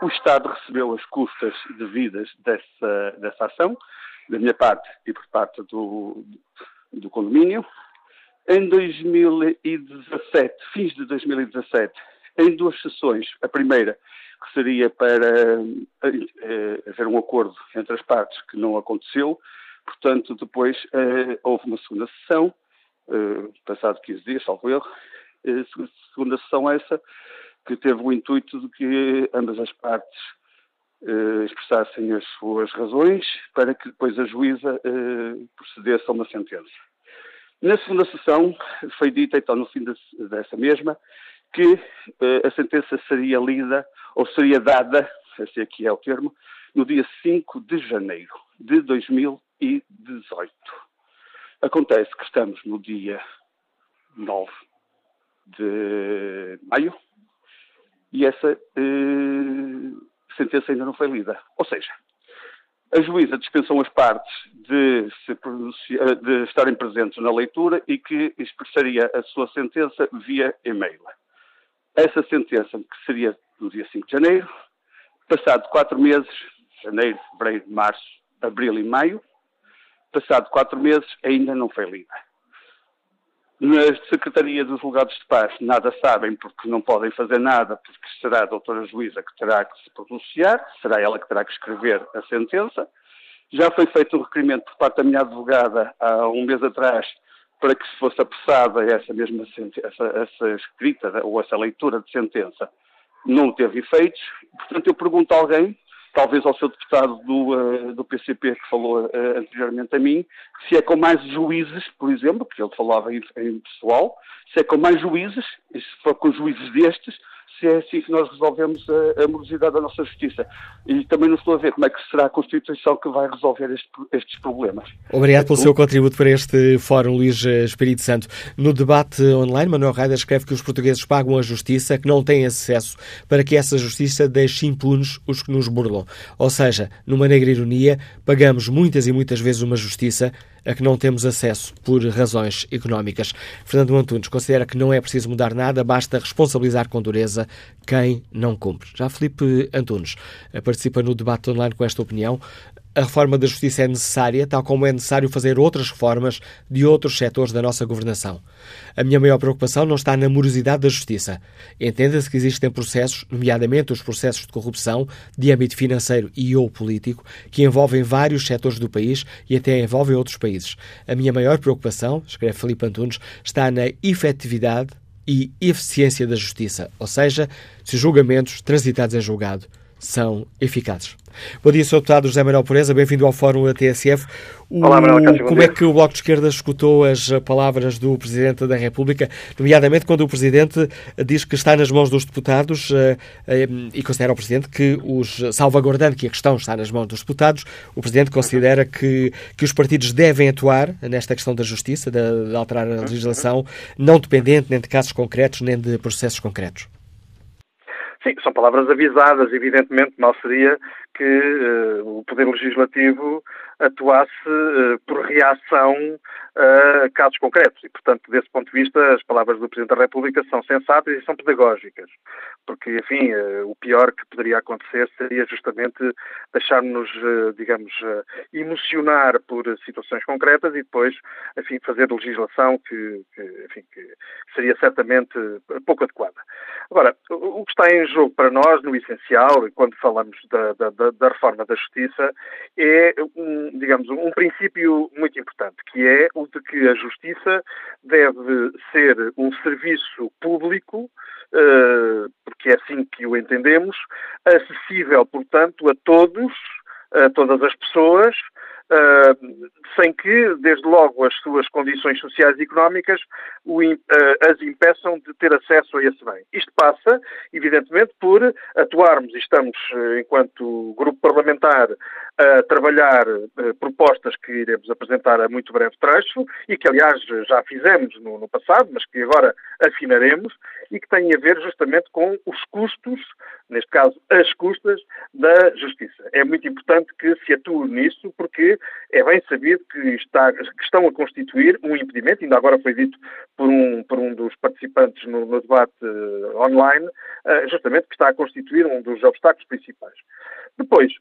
O Estado recebeu as custas devidas dessa ação, da minha parte e por parte do condomínio. Em 2017, fins de 2017, em duas sessões, a primeira que seria para haver um acordo entre as partes, que não aconteceu, portanto, depois houve uma segunda sessão, passado 15 dias, salvo erro, segunda sessão essa, que teve o intuito de que ambas as partes expressassem as suas razões para que depois a juíza procedesse a uma sentença. Na segunda sessão foi dita, então, no fim dessa mesma, que a sentença seria lida, ou seria dada, esse aqui é o termo, no dia 5 de janeiro de 2018. Acontece que estamos no dia 9 de maio, e essa sentença ainda não foi lida. Ou seja, a juíza dispensou as partes de estarem presentes na leitura e que expressaria a sua sentença via e-mail. Essa sentença, que seria no dia 5 de janeiro, passado 4 meses, janeiro, fevereiro, março, abril e maio, passado 4 meses, ainda não foi lida. Na Secretaria dos Julgados de Paz nada sabem, porque não podem fazer nada, porque será a doutora juíza que terá que se pronunciar, será ela que terá que escrever a sentença. Já foi feito um requerimento por parte da minha advogada há um mês atrás para que se fosse apressada essa mesma essa escrita ou essa leitura de sentença. Não teve efeitos. Portanto, eu pergunto a alguém, talvez ao seu deputado do PCP que falou anteriormente a mim, se é com mais juízes, por exemplo, porque ele falava em pessoal, se é com mais juízes, se for com juízes destes, se é assim que nós resolvemos a morosidade da nossa justiça. E também não estou a ver como é que será a Constituição que vai resolver estes problemas. Obrigado pelo seu contributo para este fórum, Luís Espírito Santo. No debate online, Manuel Raida escreve que os portugueses pagam a justiça, que não têm acesso, para que essa justiça deixe impunes os que nos burlam. Ou seja, numa negra ironia, pagamos muitas e muitas vezes uma justiça a que não temos acesso por razões económicas. Fernando Antunes considera que não é preciso mudar nada, basta responsabilizar com dureza quem não cumpre. Já Filipe Antunes participa no debate online com esta opinião. A reforma da justiça é necessária, tal como é necessário fazer outras reformas de outros setores da nossa governação. A minha maior preocupação não está na morosidade da justiça. Entenda-se que existem processos, nomeadamente os processos de corrupção, de âmbito financeiro e ou político, que envolvem vários setores do país e até envolvem outros países. A minha maior preocupação, escreve Filipe Antunes, está na efetividade e eficiência da justiça, ou seja, se julgamentos transitados em julgado são eficazes. Bom dia, Sr. Deputado José Manuel Pureza, bem-vindo ao Fórum da TSF. Olá, Manuel Acácio, como é que o Bloco de Esquerda escutou as palavras do Presidente da República, nomeadamente quando o Presidente diz que está nas mãos dos deputados e considera o Presidente que salvaguardando que a questão está nas mãos dos deputados, o Presidente considera que os partidos devem atuar nesta questão da justiça, de alterar a legislação, não dependente nem de casos concretos, nem de processos concretos? Sim, são palavras avisadas, evidentemente mal seria que o Poder Legislativo atuasse por reação a casos concretos. E, portanto, desse ponto de vista, as palavras do Presidente da República são sensatas e são pedagógicas. Porque, enfim, o pior que poderia acontecer seria justamente deixarmos-nos, digamos, emocionar por situações concretas e depois, enfim, fazer legislação que seria certamente pouco adequada. Agora, o que está em jogo para nós, no essencial, e quando falamos da reforma da justiça, é um princípio muito importante, que é o de que a justiça deve ser um serviço público, porque é assim que o entendemos, acessível, portanto, a todos, a todas as pessoas, sem que, desde logo, as suas condições sociais e económicas as impeçam de ter acesso a esse bem. Isto passa, evidentemente, por atuarmos, e estamos, enquanto grupo parlamentar, a trabalhar propostas que iremos apresentar a muito breve trecho, e que, aliás, já fizemos no passado, mas que agora afinaremos, e que têm a ver justamente com os custos, neste caso, as custas da justiça. É muito importante que se atue nisso, porque é bem sabido que estão a constituir um impedimento, ainda agora foi dito por um dos participantes no debate online, justamente que está a constituir um dos obstáculos principais. Depois,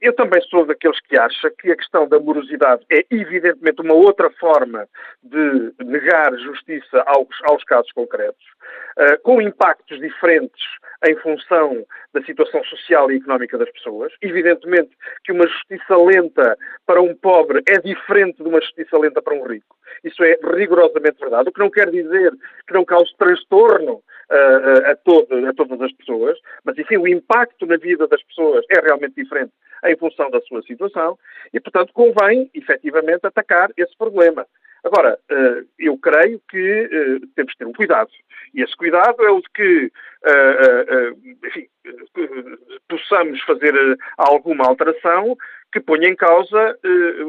eu também sou daqueles que acha que a questão da morosidade é evidentemente uma outra forma de negar justiça aos casos concretos, com impactos diferentes em função da situação social e económica das pessoas. Evidentemente que uma justiça lenta para um pobre é diferente de uma justiça lenta para um rico. Isso é rigorosamente verdade, o que não quer dizer que não cause transtorno a todas as pessoas, mas, enfim, o impacto na vida das pessoas é realmente diferente em função da sua situação e, portanto, convém, efetivamente, atacar esse problema. Agora, eu creio que temos que ter um cuidado. E esse cuidado é o de que, enfim, possamos fazer alguma alteração que ponha em causa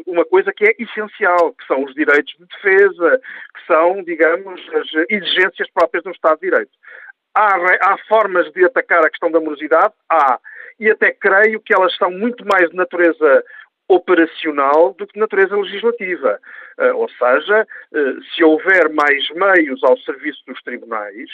uma coisa que é essencial, que são os direitos de defesa, que são, digamos, as exigências próprias de um Estado de Direito. Há formas de atacar a questão da morosidade? Há. E até creio que elas são muito mais de natureza operacional do que de natureza legislativa. Ou seja, se houver mais meios ao serviço dos tribunais,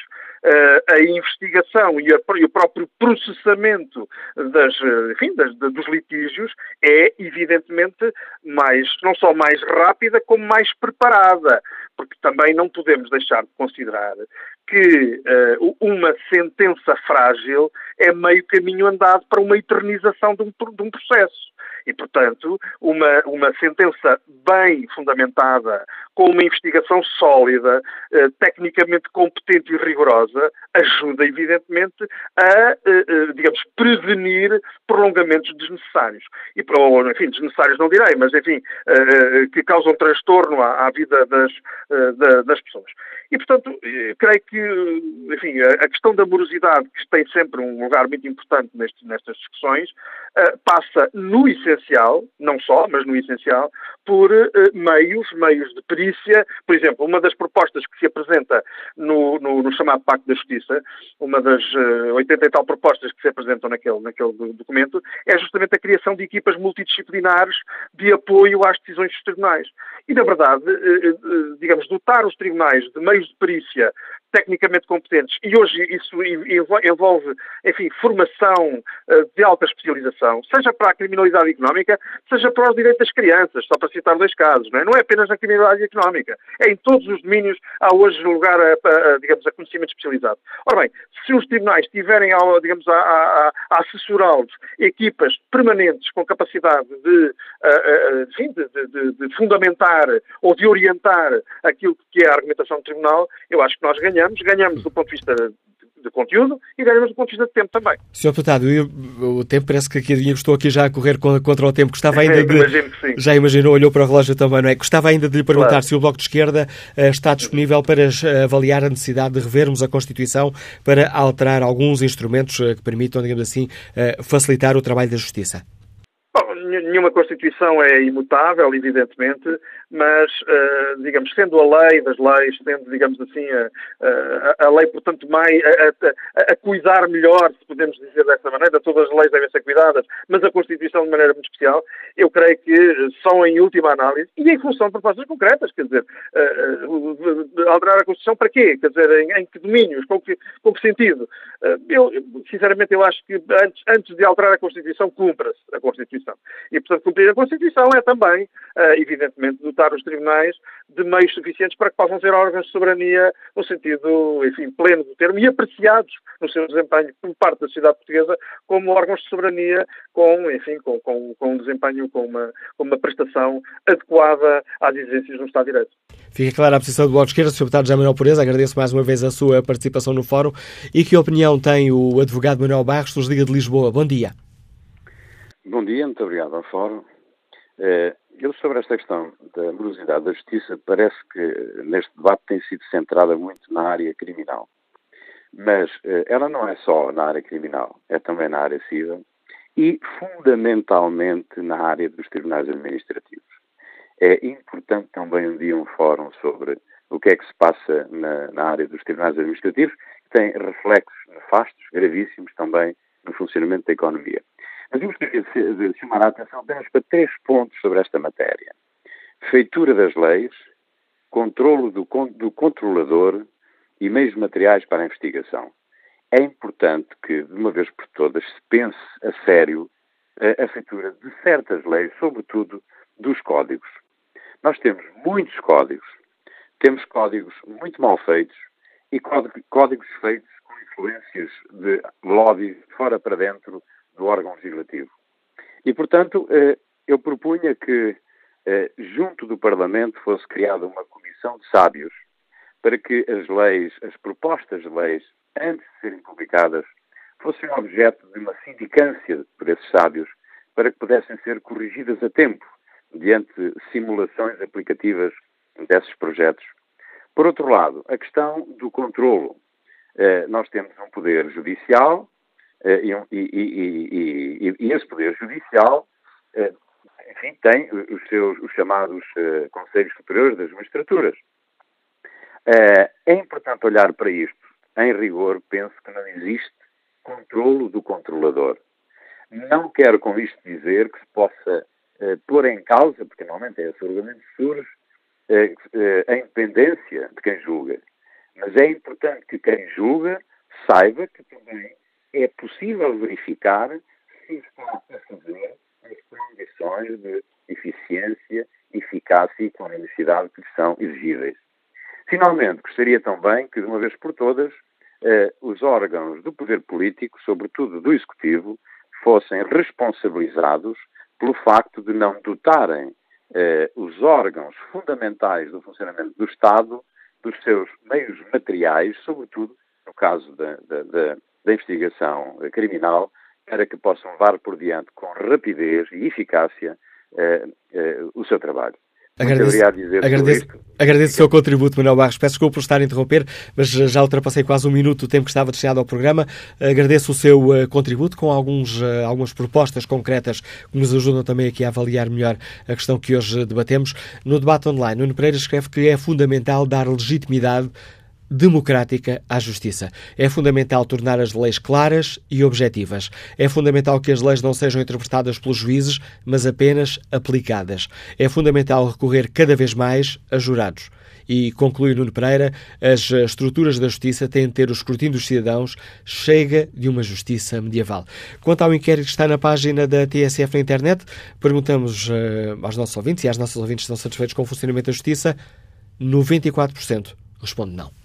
a investigação e o próprio processamento dos litígios é, evidentemente, não só mais rápida, como mais preparada. Porque também não podemos deixar de considerar que uma sentença frágil é meio caminho andado para uma eternização de um processo. E, portanto, uma sentença bem fundamentada, com uma investigação sólida, tecnicamente competente e rigorosa, ajuda, evidentemente, a, digamos, prevenir prolongamentos desnecessários. E, enfim, desnecessários não direi, mas, enfim, que causam transtorno à vida das pessoas. E, portanto, creio que, enfim, a questão da morosidade, que tem sempre um lugar muito importante nestas discussões, passa, no essencial, não só, mas no essencial, por meios de perícia. Por exemplo, uma das propostas que se apresenta no chamado Pacto da Justiça, uma das 80 e tal propostas que se apresentam naquele documento, é justamente a criação de equipas multidisciplinares de apoio às decisões dos tribunais. E, na verdade, digamos, dotar os tribunais de meios de perícia tecnicamente competentes, e hoje isso envolve, enfim, formação de alta especialização, seja para a criminalidade económica, seja para os direitos das crianças, só para citar dois casos, não é? Não é apenas na criminalidade económica, é em todos os domínios há hoje lugar digamos, a conhecimento especializado. Ora bem, se os tribunais tiverem, digamos, a assessorá-los equipas permanentes com capacidade de fundamentar ou de orientar aquilo que é a argumentação do tribunal, eu acho que nós ganhamos do ponto de vista de conteúdo e ganhamos do ponto de vista de tempo também. Sr. Deputado, o tempo parece que aqui, estou aqui já a correr contra o tempo. Gostava ainda imagino que sim. Já imaginou, olhou para o relógio também, não é? Gostava ainda de lhe perguntar, claro, se o Bloco de Esquerda está disponível para avaliar a necessidade de revermos a Constituição para alterar alguns instrumentos que permitam, digamos assim, facilitar o trabalho da Justiça. Bom, nenhuma Constituição é imutável, evidentemente, mas, digamos, sendo a lei das leis, sendo, digamos assim, a lei, portanto, mais a cuidar melhor, se podemos dizer dessa maneira, todas as leis devem ser cuidadas, mas a Constituição de maneira muito especial, eu creio que só em última análise, e em função de propostas concretas, quer dizer, alterar a Constituição para quê? Quer dizer, em que domínios? Com que sentido? Eu, sinceramente, eu acho que antes de alterar a Constituição, cumpra-se a Constituição. E, portanto, cumprir a Constituição é também, evidentemente, dotar os tribunais de meios suficientes para que possam ser órgãos de soberania no sentido, enfim, pleno do termo e apreciados no seu desempenho por parte da sociedade portuguesa como órgãos de soberania com, enfim, com um desempenho, com uma prestação adequada às exigências do Estado de Direito. Fica clara a posição do Bloco de Esquerda. Sr. Deputado José Manuel Pureza, agradeço mais uma vez a sua participação no fórum. E que opinião tem o advogado Manuel Barros, nos Liga de Lisboa? Bom dia. Bom dia, muito obrigado ao Fórum. Eu, sobre esta questão da morosidade da justiça, parece que neste debate tem sido centrada muito na área criminal. Mas ela não é só na área criminal, é também na área civil e, fundamentalmente, na área dos tribunais administrativos. É importante também um dia um fórum sobre o que é que se passa na área dos tribunais administrativos, que tem reflexos nefastos, gravíssimos também, no funcionamento da economia. Mas eu gostaria de chamar a atenção apenas para 3 pontos sobre esta matéria. Feitura das leis, controlo do controlador e meios materiais para a investigação. É importante que, de uma vez por todas, se pense a sério a feitura de certas leis, sobretudo dos códigos. Nós temos muitos códigos. Temos códigos muito mal feitos e códigos feitos com influências de lobby fora para dentro do órgão legislativo. E, portanto, eu propunha que, junto do Parlamento, fosse criada uma comissão de sábios para que as leis, as propostas de leis, antes de serem publicadas, fossem objeto de uma sindicância por esses sábios para que pudessem ser corrigidas a tempo, mediante simulações aplicativas desses projetos. Por outro lado, a questão do controlo. Nós temos um poder judicial, e esse poder judicial, enfim, tem os chamados Conselhos Superiores das Magistraturas. É importante olhar para isto. Em rigor, penso que não existe controlo do controlador. Não quero com isto dizer que se possa pôr em causa, porque normalmente é esse argumento que surge, a independência de quem julga. Mas é importante que quem julga saiba que também é possível verificar se está a fazer as condições de eficiência, eficácia e economicidade que são exigíveis. Finalmente, gostaria também que, de uma vez por todas, os órgãos do poder político, sobretudo do Executivo, fossem responsabilizados pelo facto de não dotarem os órgãos fundamentais do funcionamento do Estado dos seus meios materiais, sobretudo no no caso da investigação criminal, para que possam levar por diante com rapidez e eficácia o seu trabalho. Agradeço o seu contributo, Manuel Barros. Peço desculpa por estar a interromper, mas já ultrapassei quase um minuto do tempo que estava destinado ao programa. Agradeço o seu contributo com algumas propostas concretas que nos ajudam também aqui a avaliar melhor a questão que hoje debatemos. No debate online, Nuno Pereira escreve que é fundamental dar legitimidade democrática à justiça. É fundamental tornar as leis claras e objetivas. É fundamental que as leis não sejam interpretadas pelos juízes, mas apenas aplicadas. É fundamental recorrer cada vez mais a jurados. E, conclui Nuno Pereira, as estruturas da justiça têm de ter o escrutínio dos cidadãos. Chega de uma justiça medieval. Quanto ao inquérito que está na página da TSF na internet, perguntamos aos nossos ouvintes, e às nossas ouvintes estão satisfeitos com o funcionamento da justiça, 94% responde não.